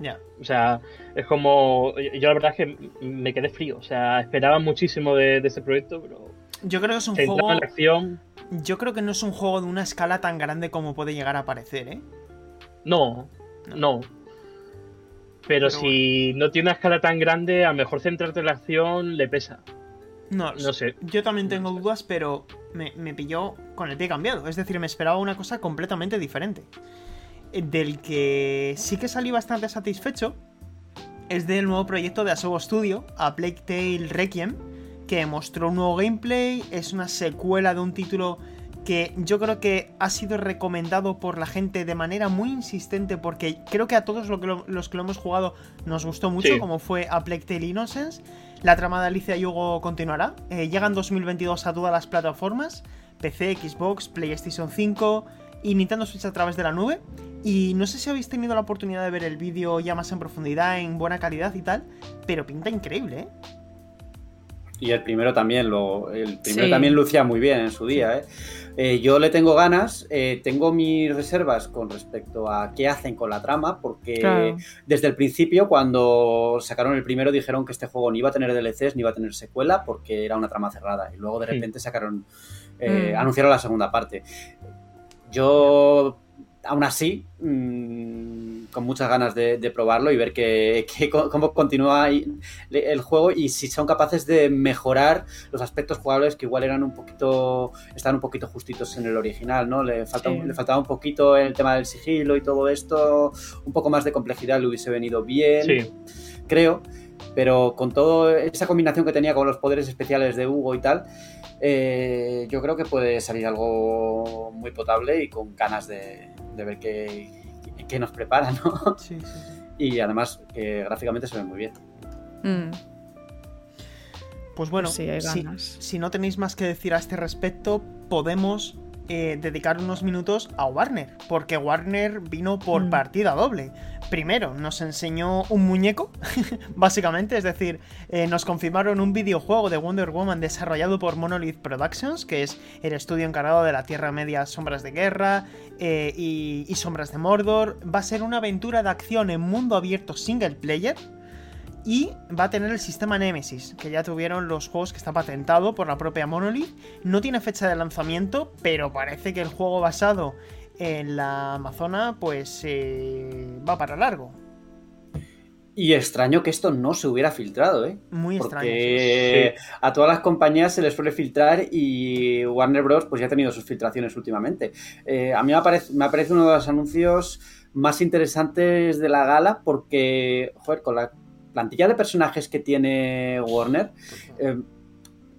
Yeah. O sea, es como, yo la verdad es que me quedé frío, o sea, esperaba muchísimo de este proyecto, pero yo creo que es un juego en acción. Yo creo que no es un juego de una escala tan grande como puede llegar a parecer, ¿eh? No. Pero si bueno, no tiene una escala tan grande, a lo mejor centrarte en la acción le pesa. No sé. Yo también tengo dudas, pero me pilló con el pie cambiado. Es decir, me esperaba una cosa completamente diferente. Del que sí que salí bastante satisfecho es del nuevo proyecto de Asobo Studio, A Plague Tale Requiem, que mostró un nuevo gameplay. Es una secuela de un título que yo creo que ha sido recomendado por la gente de manera muy insistente, porque creo que a todos los que lo hemos jugado nos gustó mucho, sí, como fue A Plague Tale Innocence. La trama de Alicia y Hugo continuará. Llega en 2022 a todas las plataformas, PC, Xbox, PlayStation 5 y Nintendo Switch a través de la nube. Y no sé si habéis tenido la oportunidad de ver el vídeo ya más en profundidad, en buena calidad y tal, pero pinta increíble, ¿eh? Y el primero también, sí, también lucía muy bien en su día, ¿eh? Yo le tengo ganas, tengo mis reservas con respecto a qué hacen con la trama, porque claro, desde el principio, cuando sacaron el primero, dijeron que este juego ni iba a tener DLCs, ni iba a tener secuela, porque era una trama cerrada, y luego de repente sacaron, anunciaron la segunda parte. Yo, aún así, con muchas ganas de probarlo y ver cómo continúa el juego y si son capaces de mejorar los aspectos jugables que igual estaban un poquito justitos en el original, ¿no? Le faltaba un poquito el tema del sigilo y todo esto, un poco más de complejidad le hubiese venido bien, sí, creo, pero con toda esa combinación que tenía con los poderes especiales de Hugo y tal, yo creo que puede salir algo muy potable y con ganas de ver qué que nos prepara, ¿no? Sí, sí, sí. Y además gráficamente se ve muy bien. Pues bueno, sí, si no tenéis más que decir a este respecto, podemos dedicar unos minutos a Warner, porque Warner vino por partida doble. Primero, nos enseñó un muñeco, básicamente, es decir, nos confirmaron un videojuego de Wonder Woman desarrollado por Monolith Productions, que es el estudio encargado de la Tierra Media, Sombras de Guerra y Sombras de Mordor. Va a ser una aventura de acción en mundo abierto single player. Y va a tener el sistema Nemesis, que ya tuvieron los juegos, que está patentado por la propia Monolith. No tiene fecha de lanzamiento, pero parece que el juego basado en la Amazona pues va para largo. Y extraño que esto no se hubiera filtrado, ¿eh? Muy extraño. Porque sí. A todas las compañías se les suele filtrar y Warner Bros. Pues ya ha tenido sus filtraciones últimamente. A mí me parece uno de los anuncios más interesantes de la gala porque, joder, con la plantilla de personajes que tiene Warner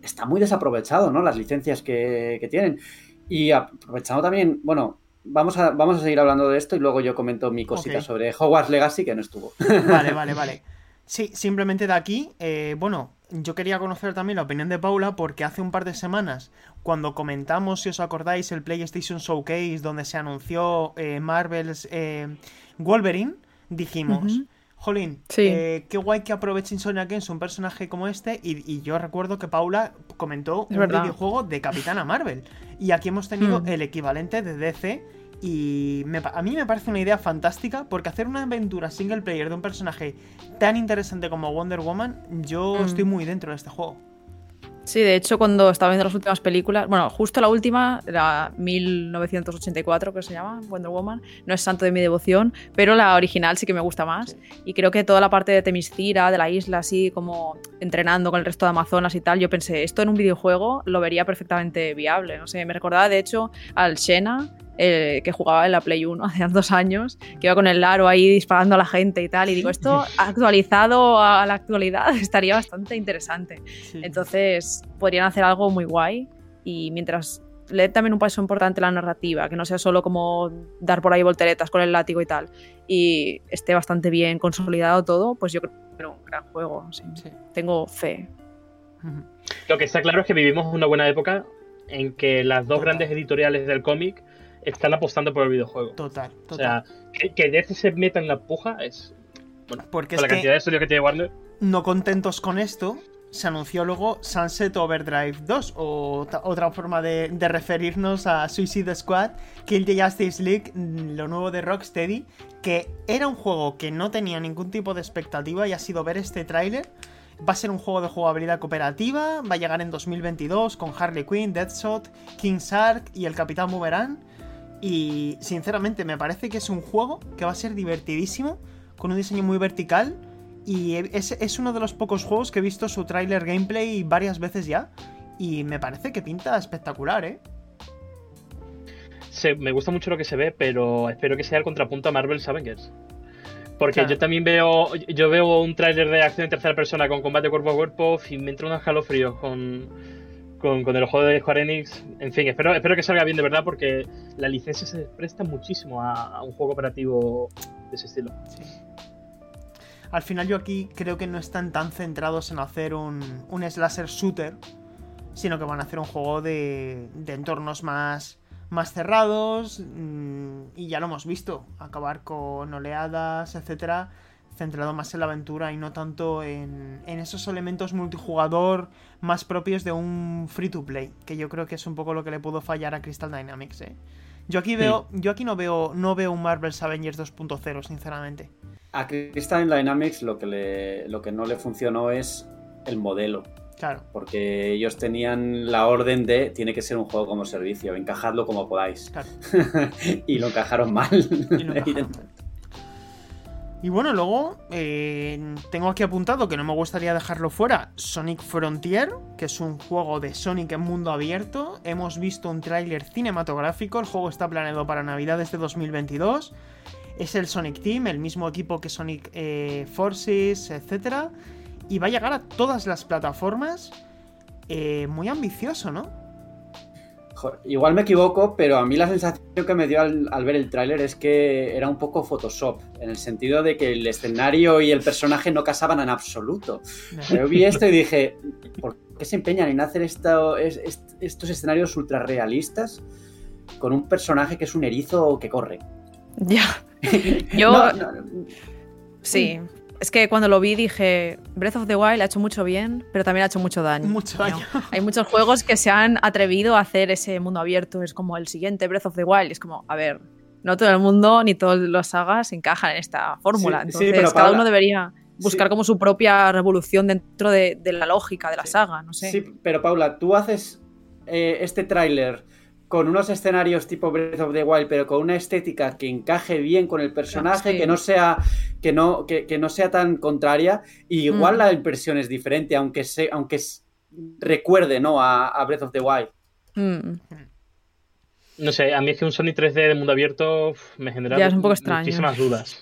está muy desaprovechado, ¿no? Las licencias que tienen. Y aprovechando también, bueno, vamos a seguir hablando de esto y luego yo comento mi cosita sobre Hogwarts Legacy, que no estuvo. Vale. Sí, simplemente de aquí, bueno, yo quería conocer también la opinión de Paula porque hace un par de semanas, cuando comentamos, si os acordáis, el PlayStation Showcase donde se anunció Marvel's Wolverine, dijimos... Uh-huh. Jolín, sí. Qué guay que aproveche Insomniac Games un personaje como este y yo recuerdo que Paula comentó un videojuego de Capitana Marvel y aquí hemos tenido el equivalente de DC y a mí me parece una idea fantástica porque hacer una aventura single player de un personaje tan interesante como Wonder Woman, yo estoy muy dentro de este juego. Sí, de hecho cuando estaba viendo las últimas películas, bueno, justo la última, la 1984 que se llama, Wonder Woman, no es santo de mi devoción, pero la original sí que me gusta más y creo que toda la parte de Temiscira, de la isla así como entrenando con el resto de amazonas y tal, yo pensé, esto en un videojuego lo vería perfectamente viable, no sé, me recordaba de hecho al Xena, que jugaba en la Play 1 hace 2 años, que iba con el aro ahí disparando a la gente y tal, y digo, esto actualizado a la actualidad estaría bastante interesante. Sí. Entonces podrían hacer algo muy guay y mientras le den también un paso importante a la narrativa, que no sea solo como dar por ahí volteretas con el látigo y tal, y esté bastante bien consolidado todo, pues yo creo que es un gran juego. Sí. Tengo fe. Lo que está claro es que vivimos una buena época en que las dos grandes editoriales del cómic están apostando por el videojuego. Total. O sea, que DC se meta en la puja es... Bueno, porque con la cantidad de estudios que tiene Warner... No contentos con esto, se anunció luego Sunset Overdrive 2, o otra forma de referirnos a Suicide Squad, Kill the Justice League, lo nuevo de Rocksteady, que era un juego que no tenía ningún tipo de expectativa y ha sido ver este tráiler. Va a ser un juego de jugabilidad cooperativa, va a llegar en 2022 con Harley Quinn, Deadshot, King Shark y el Capitán Boomerang. Y sinceramente me parece que es un juego que va a ser divertidísimo, con un diseño muy vertical. Y es uno de los pocos juegos que he visto su tráiler gameplay varias veces ya. Y me parece que pinta espectacular, ¿eh? Sí, me gusta mucho lo que se ve, pero espero que sea el contrapunto a Marvel's Avengers. Porque claro, yo también veo un tráiler de acción en tercera persona con combate cuerpo a cuerpo y me entra unos escalofríos con el juego de Square Enix. En fin, espero que salga bien de verdad porque la licencia se presta muchísimo a un juego cooperativo de ese estilo. Sí. Al final yo aquí creo que no están tan centrados en hacer un slasher shooter, sino que van a hacer un juego de entornos más cerrados y ya lo hemos visto, acabar con oleadas, etcétera, centrado más en la aventura y no tanto en esos elementos multijugador más propios de un free to play, que yo creo que es un poco lo que le pudo fallar a Crystal Dynamics, ¿eh? Yo aquí no veo un Marvel's Avengers 2.0, sinceramente. A Crystal Dynamics lo que no le funcionó es el modelo. Claro. Porque ellos tenían la orden de tiene que ser un juego como servicio, encajadlo como podáis. Claro. Y lo encajaron mal. Y bueno, luego tengo aquí apuntado, que no me gustaría dejarlo fuera, Sonic Frontier, que es un juego de Sonic en mundo abierto. Hemos visto un tráiler cinematográfico, el juego está planeado para Navidades de 2022. Es el Sonic Team, el mismo equipo que Sonic Forces, etc. Y va a llegar a todas las plataformas. Muy ambicioso, ¿no? Igual me equivoco, pero a mí la sensación que me dio al ver el tráiler es que era un poco Photoshop, en el sentido de que el escenario y el personaje no casaban en absoluto. No. Yo vi esto y dije, ¿por qué se empeñan en hacer estos escenarios ultra realistas con un personaje que es un erizo que corre? Ya. Yo... No. Sí. Es que cuando lo vi dije, Breath of the Wild ha hecho mucho bien, pero también ha hecho mucho daño. Mucho daño. ¿No? Hay muchos juegos que se han atrevido a hacer ese mundo abierto, es como el siguiente Breath of the Wild, es como, a ver, no todo el mundo ni todas las sagas encajan en esta fórmula, sí, entonces sí, pero cada uno debería buscar como su propia revolución dentro de la lógica de la saga, no sé. Sí, pero Paula, tú haces este tráiler con unos escenarios tipo Breath of the Wild, pero con una estética que encaje bien con el personaje, sí, que no sea que no sea tan contraria, y igual la impresión es diferente, aunque recuerde, ¿no?, a Breath of the Wild. No sé, a mí es que un Sonic 3D de mundo abierto me genera muchísimas dudas.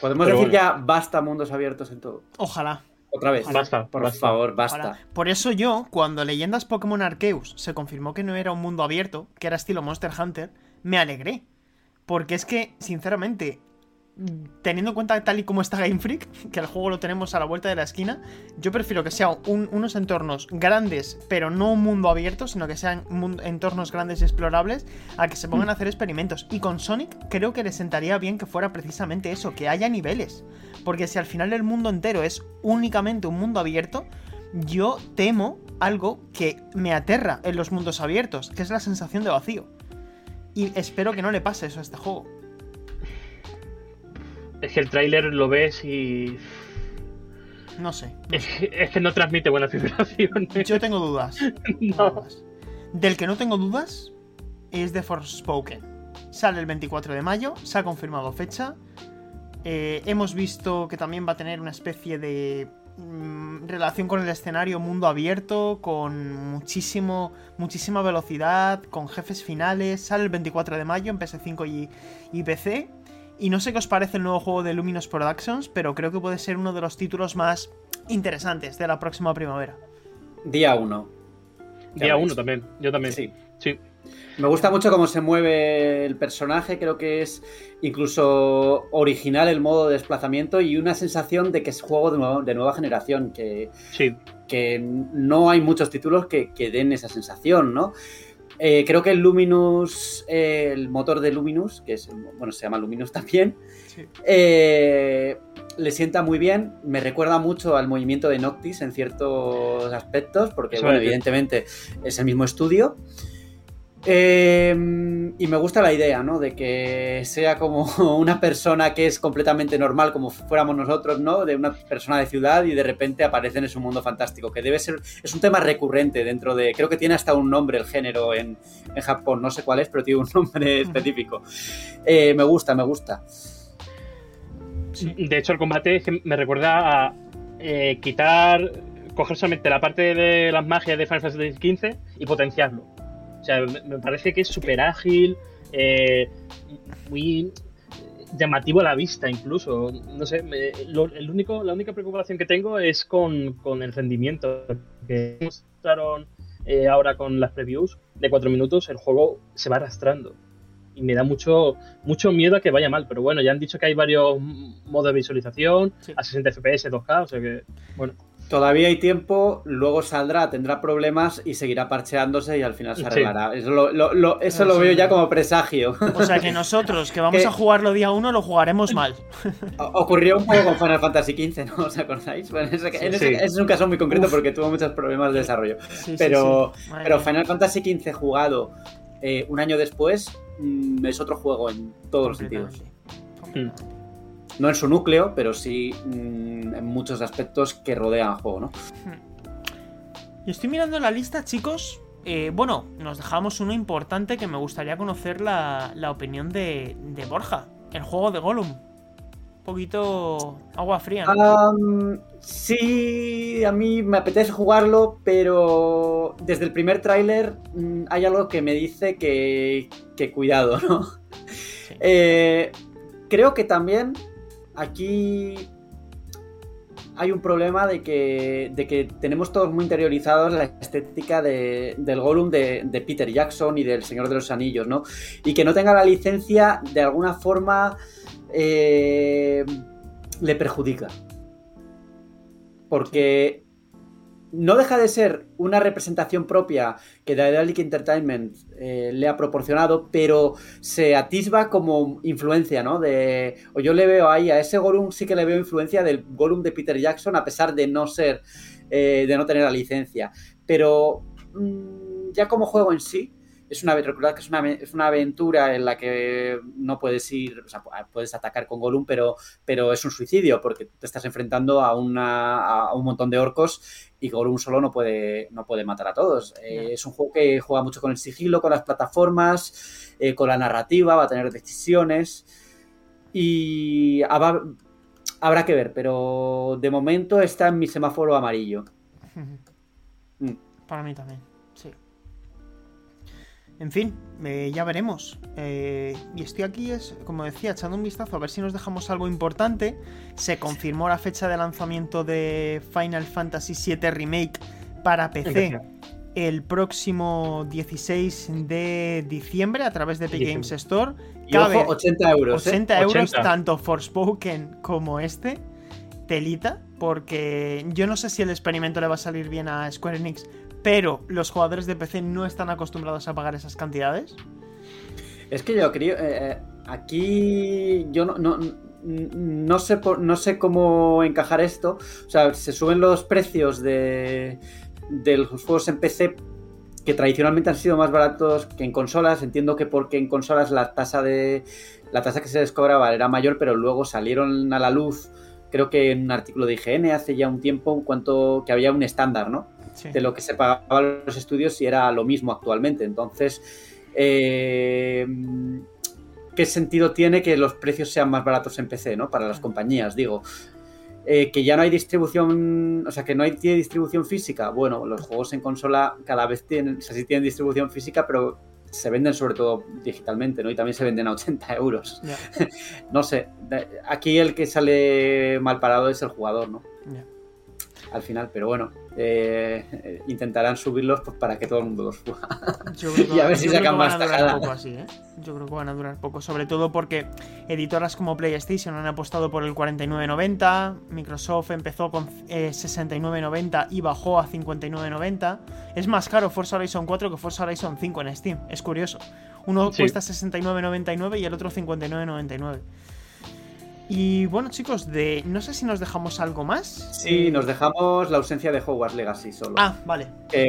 Podemos decir ya basta mundos abiertos en todo. Ojalá. Otra vez. Basta. Por favor, basta. Ahora, por eso yo, cuando Leyendas Pokémon Arceus se confirmó que no era un mundo abierto, que era estilo Monster Hunter, me alegré. Porque es que, sinceramente, teniendo en cuenta tal y como está Game Freak, que el juego lo tenemos a la vuelta de la esquina, yo prefiero que sean unos entornos grandes, pero no un mundo abierto, sino que sean entornos grandes y explorables, a que se pongan a hacer experimentos. Y con Sonic creo que les sentaría bien que fuera precisamente eso, que haya niveles. Porque si al final el mundo entero es únicamente un mundo abierto, yo temo algo que me aterra en los mundos abiertos, que es la sensación de vacío. Y espero que no le pase eso a este juego. Es que el tráiler lo ves y... No sé. Es que no transmite buenas vibraciones. Yo tengo dudas. Del que no tengo dudas es de Forspoken. Sale el 24 de mayo, se ha confirmado fecha. Hemos visto que también va a tener una especie de relación con el escenario mundo abierto, con muchísima velocidad, con jefes finales. Sale el 24 de mayo en PS5 y PC. Y no sé qué os parece el nuevo juego de Luminous Productions, pero creo que puede ser uno de los títulos más interesantes de la próxima primavera. Día 1. Día 1 también, yo también. Sí. Me gusta mucho cómo se mueve el personaje, creo que es incluso original el modo de desplazamiento y una sensación de que es juego de nueva generación, que no hay muchos títulos que den esa sensación, ¿no? Creo que el Luminous, el motor de Luminous, que es, bueno, se llama Luminous también, le sienta muy bien, me recuerda mucho al movimiento de Noctis en ciertos aspectos, porque bueno, evidentemente es el mismo estudio. Y me gusta la idea, ¿no?, de que sea como una persona que es completamente normal, como fuéramos nosotros, ¿no?, de una persona de ciudad y de repente aparecen en su mundo fantástico, que debe ser, es un tema recurrente dentro de, creo que tiene hasta un nombre el género en Japón, no sé cuál es, pero tiene un nombre específico. Me gusta. Sí. De hecho, el combate es que me recuerda a coger solamente la parte de las magias de Final Fantasy XV y potenciarlo. O sea, me parece que es súper ágil, muy llamativo a la vista incluso. No sé, la única preocupación que tengo es con el rendimiento que mostraron ahora con las previews de 4 minutos. El juego se va arrastrando y me da mucho miedo a que vaya mal. Pero bueno, ya han dicho que hay varios modos de visualización, a 60 FPS, 2K, o sea que, bueno... Todavía hay tiempo, luego saldrá, tendrá problemas y seguirá parcheándose y al final se arreglará. Sí. Eso lo veo ya como presagio. O sea que nosotros, que vamos a jugarlo día 1, lo jugaremos mal. Ocurrió un poco con Final Fantasy XV, ¿no? ¿Os acordáis? Bueno, ese es un caso muy concreto porque tuvo muchos problemas de desarrollo. Pero Final Fantasy XV jugado un año después es otro juego en todos los sentidos. No en su núcleo, pero sí en muchos aspectos que rodean al juego, ¿no? Y estoy mirando la lista, chicos. Bueno, nos dejamos uno importante que me gustaría conocer la opinión de Borja. El juego de Gollum. Un poquito agua fría, ¿no? Sí, a mí me apetece jugarlo, pero desde el primer tráiler hay algo que me dice que cuidado, ¿no? Sí. Creo que también... Aquí hay un problema de que tenemos todos muy interiorizados la estética del Gollum de Peter Jackson y del Señor de los Anillos, ¿no? Y que no tenga la licencia, de alguna forma, le perjudica. Porque no deja de ser una representación propia que Daedalic Entertainment le ha proporcionado, pero se atisba como influencia, ¿no? O yo le veo ahí, a ese Gollum sí que le veo influencia del Gollum de Peter Jackson, a pesar de no ser, de no tener la licencia. Pero ya como juego en sí, recordad que es una aventura en la que no puedes ir, o sea, puedes atacar con Gollum, pero es un suicidio porque te estás enfrentando a un montón de orcos y Gollum solo no puede matar a todos. No. Es un juego que juega mucho con el sigilo, con las plataformas, con la narrativa, va a tener decisiones y habrá que ver, pero de momento está en mi semáforo amarillo. Para mí también. En fin, ya veremos. Y estoy aquí, como decía, echando un vistazo a ver si nos dejamos algo importante. Se confirmó la fecha de lanzamiento de Final Fantasy VII Remake para PC el próximo 16 de diciembre a través de Epic Games Store. Cabe, y ojo, 80€. 80€, tanto Forspoken como este. Telita, porque yo no sé si el experimento le va a salir bien a Square Enix, pero los jugadores de PC no están acostumbrados a pagar esas cantidades. Es que yo creo... aquí yo no sé cómo encajar esto. O sea, se suben los precios de los juegos en PC, que tradicionalmente han sido más baratos que en consolas. Entiendo que porque en consolas la tasa que se les cobraba era mayor, pero luego salieron a la luz, creo que en un artículo de IGN hace ya un tiempo, en cuanto que había un estándar, ¿no? Sí. De lo que se pagaban los estudios y era lo mismo actualmente. Entonces, ¿qué sentido tiene que los precios sean más baratos en PC, ¿no? Para las compañías, digo. Que ya no hay distribución, o sea, que no hay distribución física. Bueno, los juegos en consola cada vez tienen, o sea, sí tienen distribución física, pero se venden sobre todo digitalmente, ¿no? Y también se venden a 80€. Yeah. No sé, aquí el que sale mal parado es el jugador, ¿no? Yeah. Al final, pero bueno, intentarán subirlos pues, para que todo el mundo los juega. Y a ver si sacan más tajada. Yo creo que van a durar poco, sobre todo porque editoras como PlayStation han apostado por el 49,90, Microsoft empezó con 69,90 y bajó a 59,90. Es más caro Forza Horizon 4 que Forza Horizon 5 en Steam, es curioso. Uno cuesta 69,99 y el otro 59,99. Y bueno, chicos, no sé si nos dejamos algo más. Sí, nos dejamos la ausencia de Hogwarts Legacy solo. Ah, vale.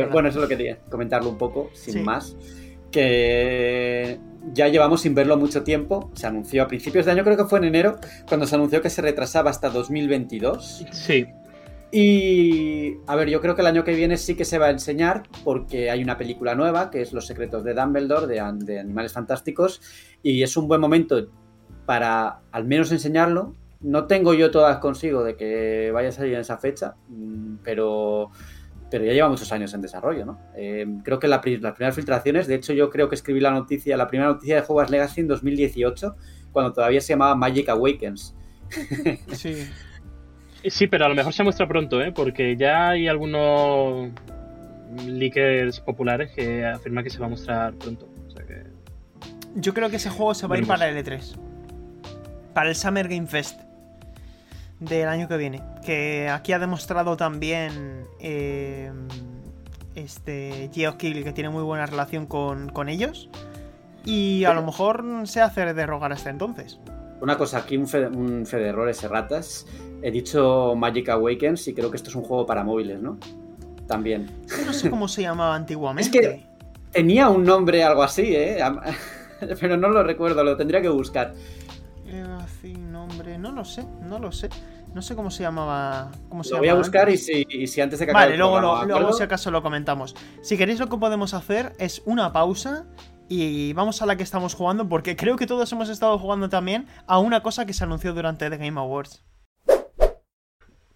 Bueno, eso es lo que quería comentarlo un poco, sin más. Que ya llevamos sin verlo mucho tiempo. Se anunció a principios de año, creo que fue en enero, cuando se anunció que se retrasaba hasta 2022. Sí. Y, a ver, yo creo que el año que viene sí que se va a enseñar, porque hay una película nueva, que es Los secretos de Dumbledore, de Animales Fantásticos, y es un buen momento para al menos enseñarlo. No tengo yo todas consigo de que vaya a salir en esa fecha, pero ya lleva muchos años en desarrollo, ¿no? Creo que las primeras filtraciones, de hecho yo creo que escribí la primera noticia de Hogwarts Legacy en 2018, cuando todavía se llamaba Magic Awakens. Sí. Sí, pero a lo mejor se muestra pronto, porque ya hay algunos leakers populares que afirman que se va a mostrar pronto. Yo creo que ese juego se va a ir para el E3. Para el Summer Game Fest del año que viene. Que aquí ha demostrado también Geokill, que tiene muy buena relación con ellos. Y a lo mejor se hace de rogar hasta entonces. Una cosa, aquí un fe de errores erratas. He dicho Magic Awakens y creo que esto es un juego para móviles, ¿no? También. Yo no sé cómo se llamaba antiguamente. Es que tenía un nombre algo así, pero no lo recuerdo, lo tendría que buscar. Sin nombre, no lo sé. No sé cómo se llamaba. Voy a buscar y si antes de que acabe. Vale, luego si acaso lo comentamos. Si queréis, lo que podemos hacer es una pausa y vamos a la que estamos jugando, porque creo que todos hemos estado jugando también a una cosa que se anunció durante The Game Awards.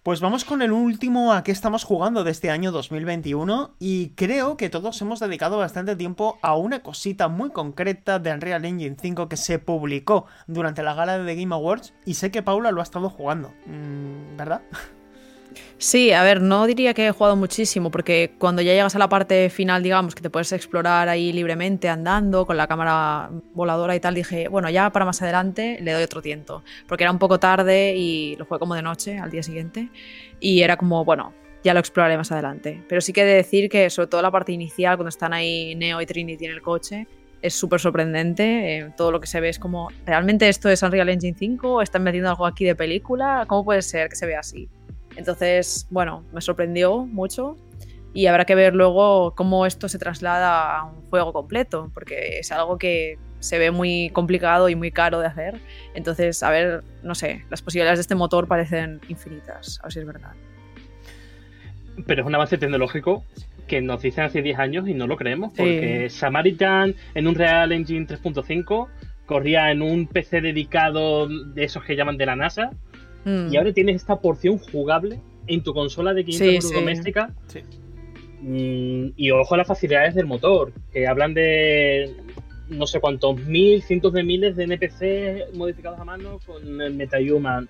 Pues vamos con el último a qué estamos jugando de este año 2021, y creo que todos hemos dedicado bastante tiempo a una cosita muy concreta de Unreal Engine 5 que se publicó durante la gala de The Game Awards, y sé que Paula lo ha estado jugando, ¿verdad? Sí, a ver, no diría que he jugado muchísimo, porque cuando ya llegas a la parte final, digamos, que te puedes explorar ahí libremente, andando, con la cámara voladora y tal, dije, bueno, ya para más adelante le doy otro tiento, porque era un poco tarde y lo jugué como de noche, al día siguiente, y era como, bueno, ya lo exploraré más adelante. Pero sí que he de decir que, sobre todo la parte inicial, cuando están ahí Neo y Trinity en el coche, es súper sorprendente, todo lo que se ve es como, ¿realmente esto es Unreal Engine 5? ¿Están metiendo algo aquí de película? ¿Cómo puede ser que se vea así? Entonces, bueno, me sorprendió mucho y habrá que ver luego cómo esto se traslada a un juego completo, porque es algo que se ve muy complicado y muy caro de hacer. Entonces, a ver, no sé, las posibilidades de este motor parecen infinitas, a ver si es verdad. Pero es un avance tecnológico que nos dicen hace 10 años y no lo creemos, porque sí. Samaritan en un Real Engine 3.5 corría en un PC dedicado de esos que llaman de la NASA. Y ahora tienes esta porción jugable en tu consola de 500 euros doméstica. Sí. Y ojo a las facilidades del motor, que hablan de no sé cuántos mil, cientos de miles de NPCs modificados a mano con el MetaHuman.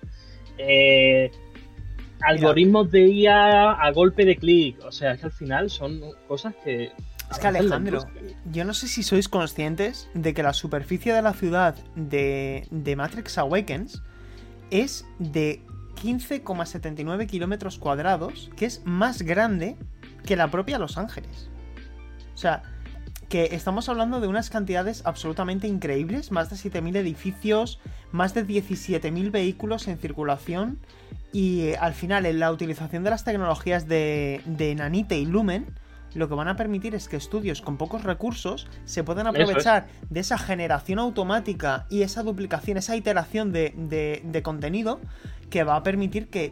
Algoritmos de IA a golpe de clic. O sea, es que al final son cosas que... Es que Alejandro, yo no sé si sois conscientes de que la superficie de la ciudad de Matrix Awakens es de 15,79 kilómetros cuadrados, que es más grande que la propia Los Ángeles. O sea, que estamos hablando de unas cantidades absolutamente increíbles, más de 7.000 edificios, más de 17.000 vehículos en circulación, y al final, en la utilización de las tecnologías de Nanite y Lumen, lo que van a permitir es que estudios con pocos recursos se puedan aprovechar de esa generación automática y esa duplicación, esa iteración de contenido, que va a permitir que,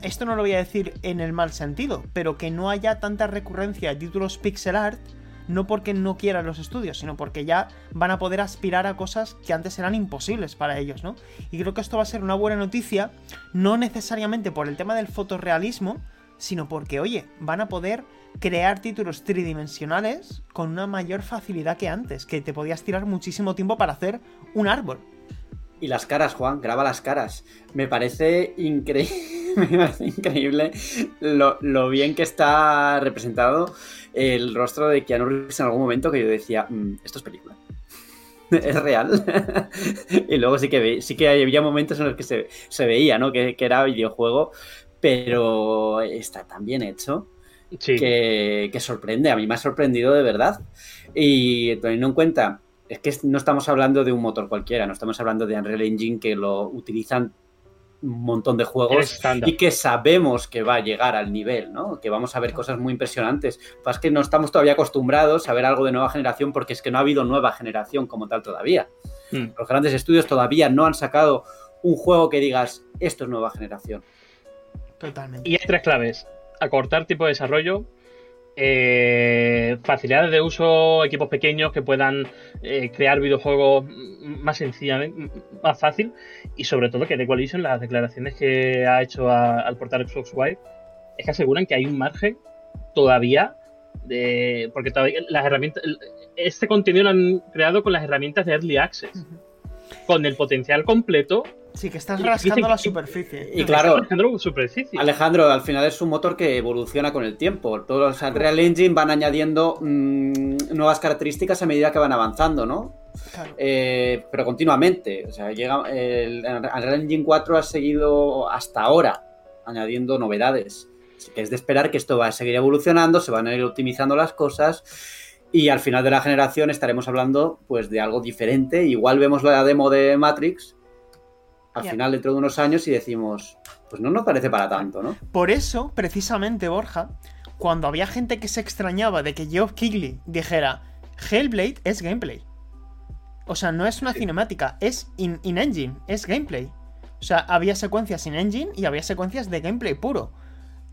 esto no lo voy a decir en el mal sentido, pero que no haya tanta recurrencia de títulos pixel art, no porque no quieran los estudios, sino porque ya van a poder aspirar a cosas que antes eran imposibles para ellos, ¿no? Y creo que esto va a ser una buena noticia, no necesariamente por el tema del fotorrealismo, sino porque, oye, van a poder crear títulos tridimensionales con una mayor facilidad que antes, que te podías tirar muchísimo tiempo para hacer un árbol. Y las caras, Juan, graba las caras. Me parece increíble lo bien que está representado el rostro de Keanu Reeves en algún momento, que yo decía, esto es película. Es real. Y luego sí que había momentos en los que se veía, ¿no? Que era videojuego, pero está tan bien hecho. Sí. Que sorprende, a mí me ha sorprendido de verdad. Y teniendo en cuenta, es que no estamos hablando de un motor cualquiera, no estamos hablando de Unreal Engine, que lo utilizan un montón de juegos y que sabemos que va a llegar al nivel, ¿no? Que vamos a ver cosas muy impresionantes. Pues es que no estamos todavía acostumbrados a ver algo de nueva generación, porque es que no ha habido nueva generación como tal todavía. Los grandes estudios todavía no han sacado un juego que digas, esto es nueva generación. Totalmente. Y hay tres claves: acortar tipo de desarrollo, facilidades de uso, equipos pequeños que puedan crear videojuegos más sencillamente, más fácil, y sobre todo que The Coalition, las declaraciones que ha hecho al portal Xbox Live, es que aseguran que hay un margen todavía, porque todavía las herramientas, este contenido lo han creado con las herramientas de Early Access, con el potencial completo. Sí, que estás rascando la superficie. Y claro, Alejandro, al final es un motor que evoluciona con el tiempo. Todos los Unreal Engine van añadiendo nuevas características a medida que van avanzando, ¿no? Claro. Pero continuamente. O sea, el Unreal Engine 4 ha seguido hasta ahora añadiendo novedades. Así que es de esperar que esto va a seguir evolucionando, se van a ir optimizando las cosas. Y al final de la generación estaremos hablando, pues, de algo diferente. Igual vemos la demo de Matrix al final dentro de unos años y decimos, pues no nos parece para tanto, ¿no? Por eso, precisamente, Borja, cuando había gente que se extrañaba de que Geoff Keighley dijera Hellblade es gameplay. O sea, no es una cinemática, es in-engine, es gameplay. O sea, había secuencias in-engine y había secuencias de gameplay puro.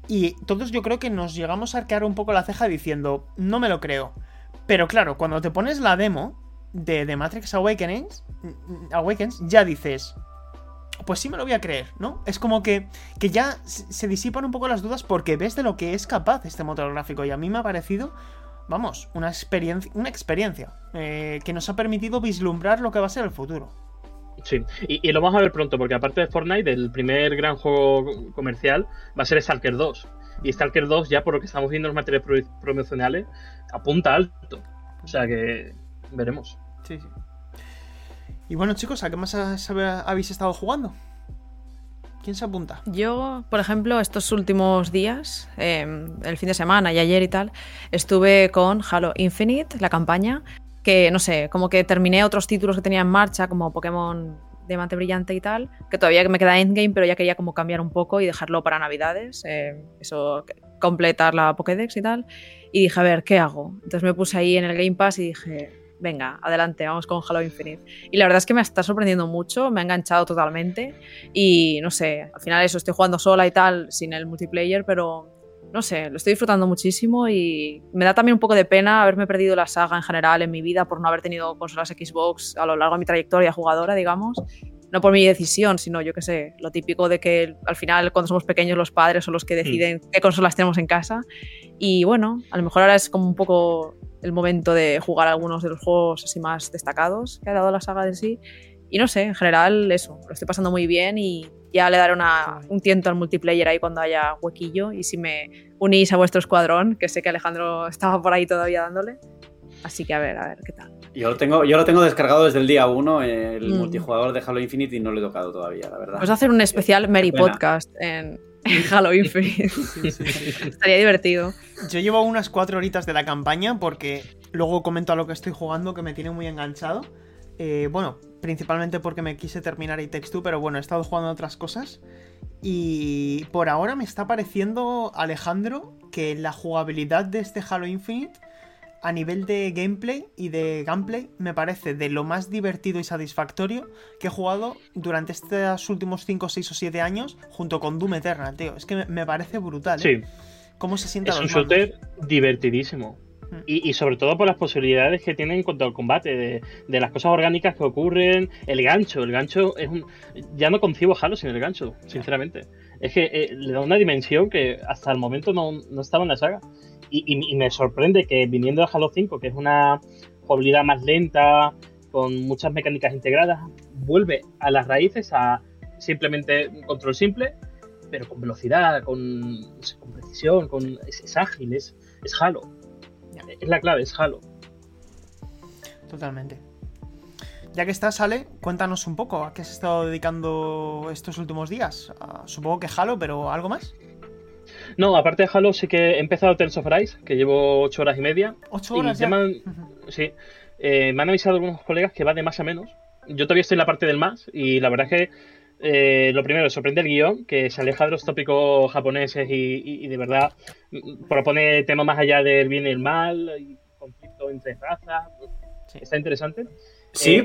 Y todos, yo creo que nos llegamos a arquear un poco la ceja diciendo, no me lo creo. Pero claro, cuando te pones la demo de Matrix Awakens, ya dices, pues sí me lo voy a creer, ¿no? Es como que ya se disipan un poco las dudas, porque ves de lo que es capaz este motor gráfico. Y a mí me ha parecido, vamos, una experiencia que nos ha permitido vislumbrar lo que va a ser el futuro. Sí, y lo vamos a ver pronto, porque aparte de Fortnite, el primer gran juego comercial va a ser Stalker 2. Y Stalker 2, ya por lo que estamos viendo en los materiales promocionales, apunta alto. O sea que veremos. Sí, sí. Y bueno, chicos, ¿a qué más habéis estado jugando? ¿Quién se apunta? Yo, por ejemplo, estos últimos días, el fin de semana y ayer y tal, estuve con Halo Infinite, la campaña, que no sé, como que terminé otros títulos que tenía en marcha, como Pokémon Diamante Brillante y tal, que todavía me queda Endgame, pero ya quería como cambiar un poco y dejarlo para Navidades, eso, completar la Pokédex y tal, y dije, a ver, ¿qué hago? Entonces me puse ahí en el Game Pass y dije... Venga, adelante, vamos con Halo Infinite. Y la verdad es que me está sorprendiendo mucho, me ha enganchado totalmente y no sé, al final eso, estoy jugando sola y tal, sin el multiplayer, pero no sé, lo estoy disfrutando muchísimo y me da también un poco de pena haberme perdido la saga en general en mi vida por no haber tenido consolas Xbox a lo largo de mi trayectoria jugadora, digamos. No por mi decisión, sino yo qué sé, lo típico de que al final cuando somos pequeños los padres son los que deciden qué consolas tenemos en casa y bueno, a lo mejor ahora es como un poco... el momento de jugar algunos de los juegos así más destacados que ha dado la saga de sí. Y no sé, en general, eso, lo estoy pasando muy bien y ya le daré un tiento al multiplayer ahí cuando haya huequillo. Y si me unís a vuestro escuadrón, que sé que Alejandro estaba por ahí todavía dándole. Así que a ver qué tal. Yo lo tengo descargado desde el día 1, el multijugador de Halo Infinite, y no lo he tocado todavía, la verdad. Vamos a hacer un especial Meri Podcast en Halo Infinite. Sí. Estaría divertido. Yo llevo unas 4 horitas de la campaña porque luego comento a lo que estoy jugando, que me tiene muy enganchado. Bueno, principalmente porque me quise terminar It Takes Two, pero bueno, he estado jugando otras cosas. Y por ahora me está pareciendo, Alejandro, que la jugabilidad de este Halo Infinite, a nivel de gameplay y de gunplay, me parece de lo más divertido y satisfactorio que he jugado durante estos últimos 5, 6 o 7 años, junto con Doom Eternal, tío. Es que me parece brutal, ¿eh? Sí. ¿Cómo se sienta? Es un shooter divertidísimo. Y sobre todo por las posibilidades que tiene en cuanto al combate, de las cosas orgánicas que ocurren, el gancho es un... Ya no concibo Halo sin el gancho, sinceramente. Es que le da una dimensión que hasta el momento no estaba en la saga. Y me sorprende que viniendo de Halo 5, que es una jugabilidad más lenta, con muchas mecánicas integradas, vuelve a las raíces, a simplemente control simple, pero con velocidad, con precisión, es ágil, es Halo. Es la clave, es Halo. Totalmente. Ya que estás, Ale, cuéntanos un poco a qué has estado dedicando estos últimos días. Supongo que Halo, pero ¿algo más? No, aparte de Halo, sí que he empezado Tales of Arise, que llevo 8 horas y media. ¿8 horas? Y sí. Me han avisado algunos colegas que va de más a menos. Yo todavía estoy en la parte del más, y la verdad es que lo primero, sorprende el guión, que se aleja de los tópicos japoneses y de verdad propone temas más allá del bien y el mal, y conflicto entre razas. Sí. Está interesante. Sí,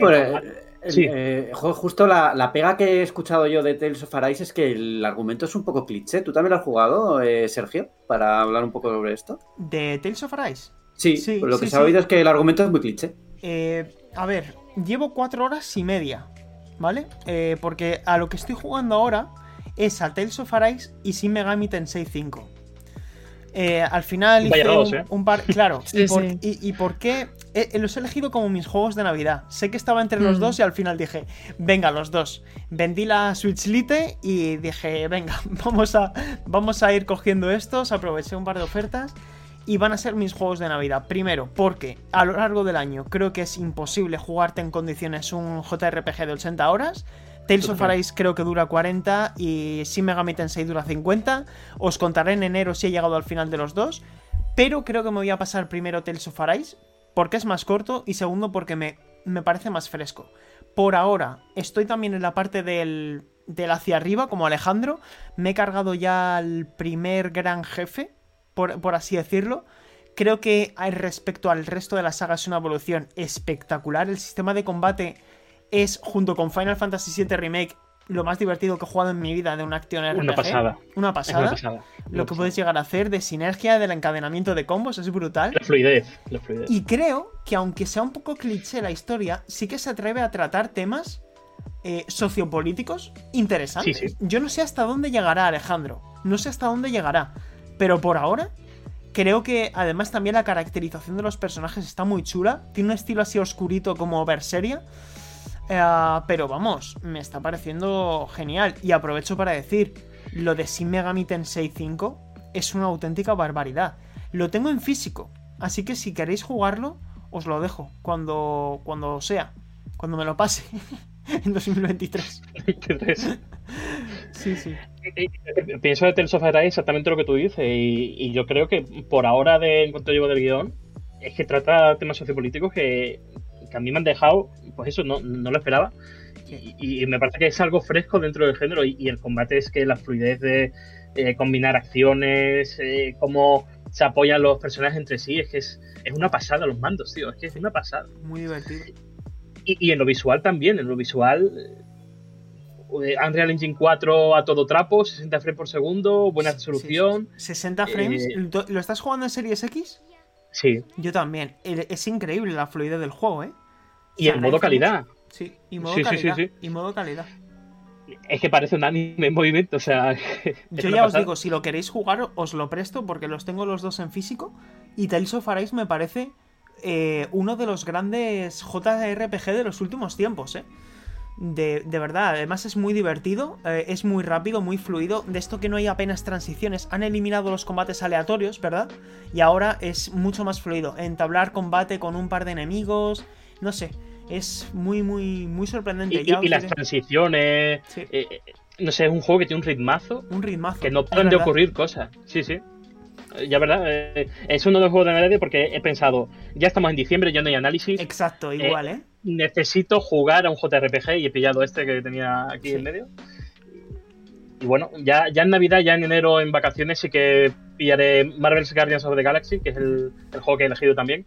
justo la pega que he escuchado yo de Tales of Arise es que el argumento es un poco cliché. ¿Tú también lo has jugado, Sergio, para hablar un poco sobre esto? ¿De Tales of Arise? Sí, lo que se ha oído es que el argumento es muy cliché. A ver, llevo 4 horas y media, ¿vale? Porque a lo que estoy jugando ahora es a Tales of Arise y Shin Megami Tensei 5. Al final hice un par... Claro, y por qué... los he elegido como mis juegos de Navidad. Sé que estaba entre los dos y al final dije, venga, los dos. Vendí la Switch Lite y dije, venga, vamos a ir cogiendo estos. Aproveché un par de ofertas y van a ser mis juegos de Navidad. Primero, porque a lo largo del año creo que es imposible jugarte en condiciones un JRPG de 80 horas. Tales of Arise creo que dura 40 y Shin Megami Tensei dura 50. Os contaré en enero si he llegado al final de los dos. Pero creo que me voy a pasar primero Tales of Arise, porque es más corto, y segundo porque me parece más fresco. Por ahora, estoy también en la parte del hacia arriba, como Alejandro. Me he cargado ya al primer gran jefe, por así decirlo. Creo que respecto al resto de la saga es una evolución espectacular. El sistema de combate es, junto con Final Fantasy VII Remake, lo más divertido que he jugado en mi vida de una acción RPG. Una pasada. Lo que puedes llegar a hacer de sinergia, del encadenamiento de combos, es brutal. La fluidez. Y creo que, aunque sea un poco cliché la historia, sí que se atreve a tratar temas sociopolíticos interesantes. Sí. Yo no sé hasta dónde llegará, Alejandro. Pero por ahora... Creo que además también la caracterización de los personajes está muy chula. Tiene un estilo así oscurito como Berseria. Pero vamos, me está pareciendo genial. Y aprovecho para decir, lo de Shin Megami Tensei 5 es una auténtica barbaridad. Lo tengo en físico, así que si queréis jugarlo, os lo dejo cuando sea, cuando me lo pase en 2023. Sí, sí. Pienso de Tales of Arise exactamente lo que tú dices, y yo creo que por ahora, en cuanto llevo del guión, es que trata temas sociopolíticos que a mí me han dejado, pues eso, no lo esperaba, y me parece que es algo fresco dentro del género, y el combate es que la fluidez de combinar acciones, cómo se apoyan los personajes entre sí, es que es una pasada los mandos, tío, es que es una pasada. Muy divertido. Y en lo visual también, Unreal Engine 4 a todo trapo, 60 frames por segundo, buena resolución. Sí. 60 frames, ¿lo estás jugando en Series X? Sí. Yo también. Es increíble la fluidez del juego, ¿eh? Y el modo calidad. Sí, y modo calidad. Sí. Y modo calidad. Es que parece un anime en movimiento, o sea... Yo ya os digo, si lo queréis jugar, os lo presto, porque los tengo los dos en físico, y Tales of Arise me parece uno de los grandes JRPG de los últimos tiempos, ¿eh? De verdad, además es muy divertido, es muy rápido, muy fluido, de esto que no hay apenas transiciones. Han eliminado los combates aleatorios, ¿verdad? Y ahora es mucho más fluido, entablar combate con un par de enemigos, no sé, es muy, muy, muy sorprendente. Y las transiciones, sí. No sé, es un juego que tiene un ritmazo, que no pueden de ocurrir cosas, sí. Ya, verdad, eso no lo juego de nadie porque he pensado, ya estamos en diciembre, ya no hay análisis. Exacto, igual, necesito jugar a un JRPG y he pillado este que tenía aquí en medio. Y bueno, ya en Navidad, ya en enero, en vacaciones, sí que pillaré Marvel's Guardians of the Galaxy, que es el juego que he elegido también.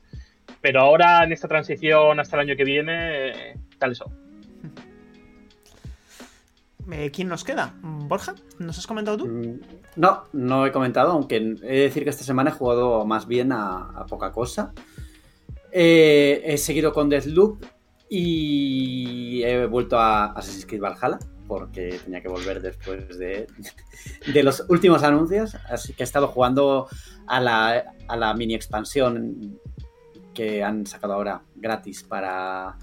Pero ahora, en esta transición hasta el año que viene, tal eso. ¿Quién nos queda? ¿Borja? ¿Nos has comentado tú? No he comentado, aunque he de decir que esta semana he jugado más bien a poca cosa. He seguido con Deathloop y he vuelto a Assassin's Creed Valhalla, porque tenía que volver después de los últimos anuncios. Así que he estado jugando a la mini expansión que han sacado ahora gratis para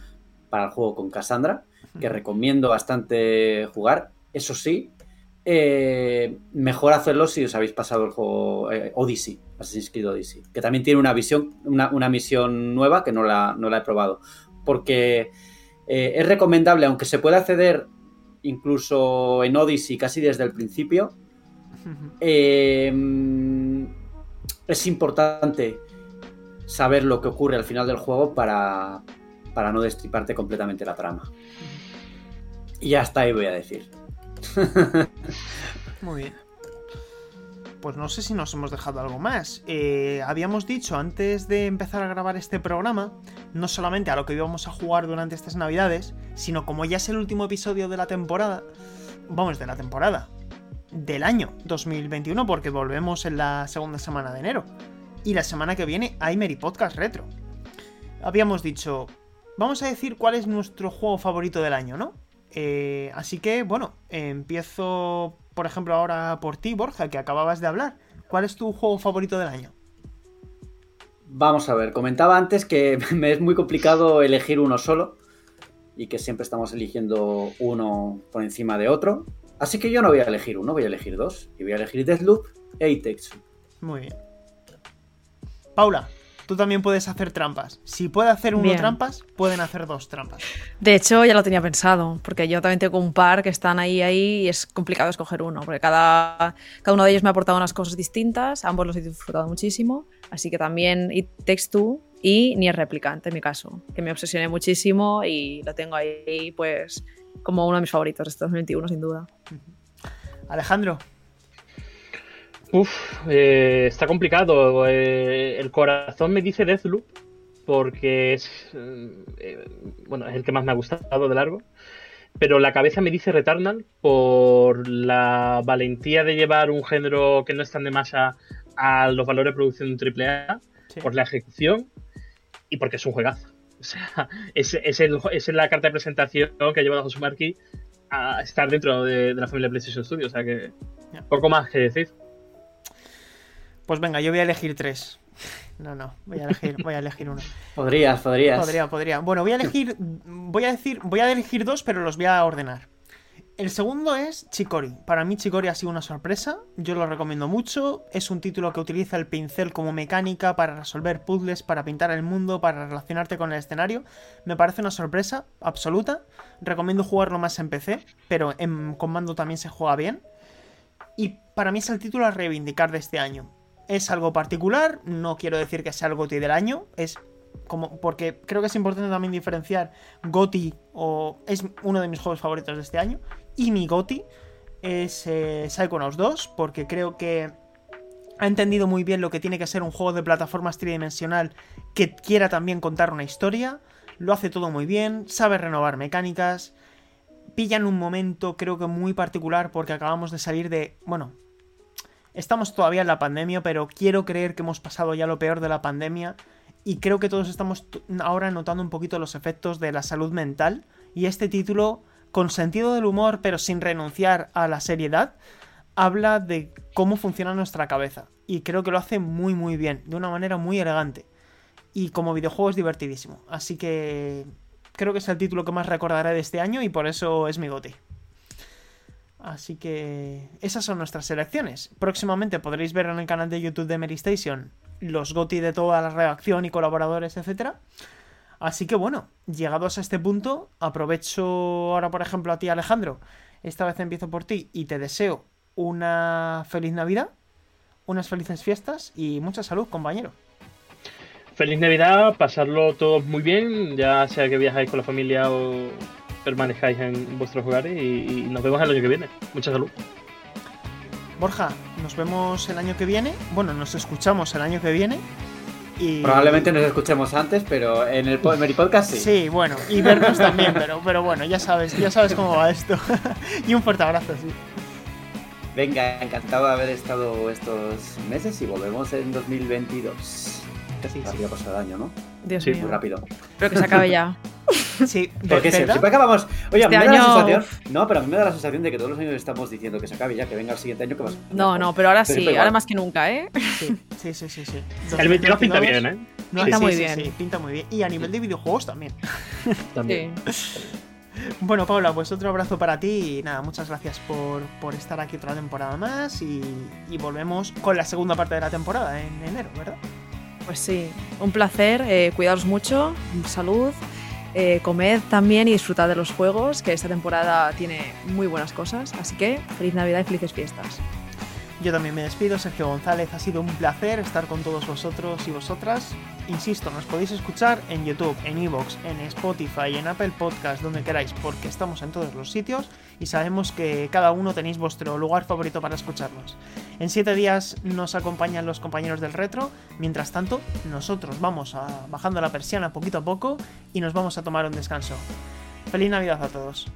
el juego con Cassandra, que recomiendo bastante jugar. Eso sí, mejor hacerlo si os habéis pasado el juego Odyssey, Assassin's Creed Odyssey, que también tiene una misión nueva que no la he probado, porque es recomendable, aunque se pueda acceder incluso en Odyssey casi desde el principio, es importante saber lo que ocurre al final del juego para no destriparte completamente la trama. Y ya está, ahí voy a decir. Muy bien. Pues no sé si nos hemos dejado algo más. Habíamos dicho antes de empezar a grabar este programa, no solamente a lo que íbamos a jugar durante estas navidades, sino como ya es el último episodio de la temporada, del año 2021, porque volvemos en la segunda semana de enero. Y la semana que viene hay MeriPodcast Retro. Habíamos dicho... Vamos a decir cuál es nuestro juego favorito del año, ¿no? Así que, bueno, empiezo, por ejemplo, ahora por ti, Borja, que acababas de hablar. ¿Cuál es tu juego favorito del año? Vamos a ver, comentaba antes que me es muy complicado elegir uno solo y que siempre estamos eligiendo uno por encima de otro. Así que yo no voy a elegir uno, voy a elegir dos. Y voy a elegir Deathloop e It Takes Two. Muy bien. Paula, tú también puedes hacer trampas. Si puede hacer uno trampas, pueden hacer dos trampas. De hecho, ya lo tenía pensado, porque yo también tengo un par que están ahí y es complicado escoger uno, porque cada uno de ellos me ha aportado unas cosas distintas, ambos los he disfrutado muchísimo, así que también It Takes Two y Nier Replicant, en mi caso, que me obsesioné muchísimo y lo tengo ahí pues como uno de mis favoritos de este 2021, sin duda. Alejandro. Está complicado. El corazón me dice Deathloop porque es el que más me ha gustado de largo, pero la cabeza me dice Returnal por la valentía de llevar un género que no es tan de masa a los valores de producción de un AAA, por la ejecución y porque es un juegazo. O sea, es la carta de presentación que ha llevado José Marquis a estar dentro de la familia PlayStation Studios, o sea que poco más que decir. Pues venga, yo voy a elegir tres. No, voy a elegir uno. Podrías. Podría. Bueno, voy a elegir dos, pero los voy a ordenar. El segundo es Chicory. Para mí Chicory ha sido una sorpresa, yo lo recomiendo mucho. Es un título que utiliza el pincel como mecánica para resolver puzzles, para pintar el mundo, para relacionarte con el escenario. Me parece una sorpresa absoluta. Recomiendo jugarlo más en PC, pero con mando también se juega bien. Y para mí es el título a reivindicar de este año. Es algo particular, no quiero decir que sea el GOTY del año, es... como, porque creo que es importante también diferenciar GOTY, o es uno de mis juegos favoritos de este año, y mi GOTY es Psychonauts 2, porque creo que ha entendido muy bien lo que tiene que ser un juego de plataformas tridimensional que quiera también contar una historia. Lo hace todo muy bien, sabe renovar mecánicas, pilla en un momento creo que muy particular porque acabamos de salir de... bueno, estamos todavía en la pandemia, pero quiero creer que hemos pasado ya lo peor de la pandemia. Y creo que todos estamos ahora notando un poquito los efectos de la salud mental. Y este título, con sentido del humor, pero sin renunciar a la seriedad, habla de cómo funciona nuestra cabeza. Y creo que lo hace muy muy bien, de una manera muy elegante. Y como videojuego es divertidísimo. Así que creo que es el título que más recordaré de este año y por eso es mi GOTY. Así que esas son nuestras selecciones. Próximamente podréis ver en el canal de YouTube de MeriStation los GOTY de toda la redacción y colaboradores, etcétera. Así que bueno, llegados a este punto, aprovecho ahora por ejemplo a ti, Alejandro. Esta vez empiezo por ti y te deseo una feliz Navidad, unas felices fiestas y mucha salud, compañero. Feliz Navidad, pasarlo todos muy bien, ya sea que viajáis con la familia o permanezcáis en vuestros hogares, y nos vemos el año que viene. Mucha salud. Borja, nos vemos el año que viene. Bueno, nos escuchamos el año que viene. Y... probablemente nos escuchemos antes, pero en el Podcast sí. Sí, bueno, y vernos también, pero bueno, ya sabes cómo va esto. Y un fuerte abrazo, sí. Venga, encantado de haber estado estos meses y volvemos en 2022. Sí, rápido ha pasado el año, ¿no? Dios mío. Muy rápido. Creo que se acabe ya. Sí, porque siempre acabamos. Oye, este a mí me da la sensación. No, pero a mí me da la sensación de que todos los años estamos diciendo que se acabe ya, que venga el siguiente año, que vas. No, pero ahora sí, ahora más que nunca, ¿eh? Sí. El 22 pinta bien, ¿eh? Pinta muy bien. Y a nivel de videojuegos también. Sí. Bueno, Paula, pues otro abrazo para ti y nada, muchas gracias por estar aquí otra temporada más y volvemos con la segunda parte de la temporada en enero, ¿verdad? Pues sí, un placer, cuidaos mucho, salud. Comed también y disfrutad de los juegos, que esta temporada tiene muy buenas cosas, así que feliz Navidad y felices fiestas. Yo también me despido, Sergio González, ha sido un placer estar con todos vosotros y vosotras. Insisto, nos podéis escuchar en YouTube, en iVoox, en Spotify, en Apple Podcast, donde queráis, porque estamos en todos los sitios y sabemos que cada uno tenéis vuestro lugar favorito para escucharnos. En 7 días nos acompañan los compañeros del retro, mientras tanto nosotros vamos bajando la persiana poquito a poco y nos vamos a tomar un descanso. ¡Feliz Navidad a todos!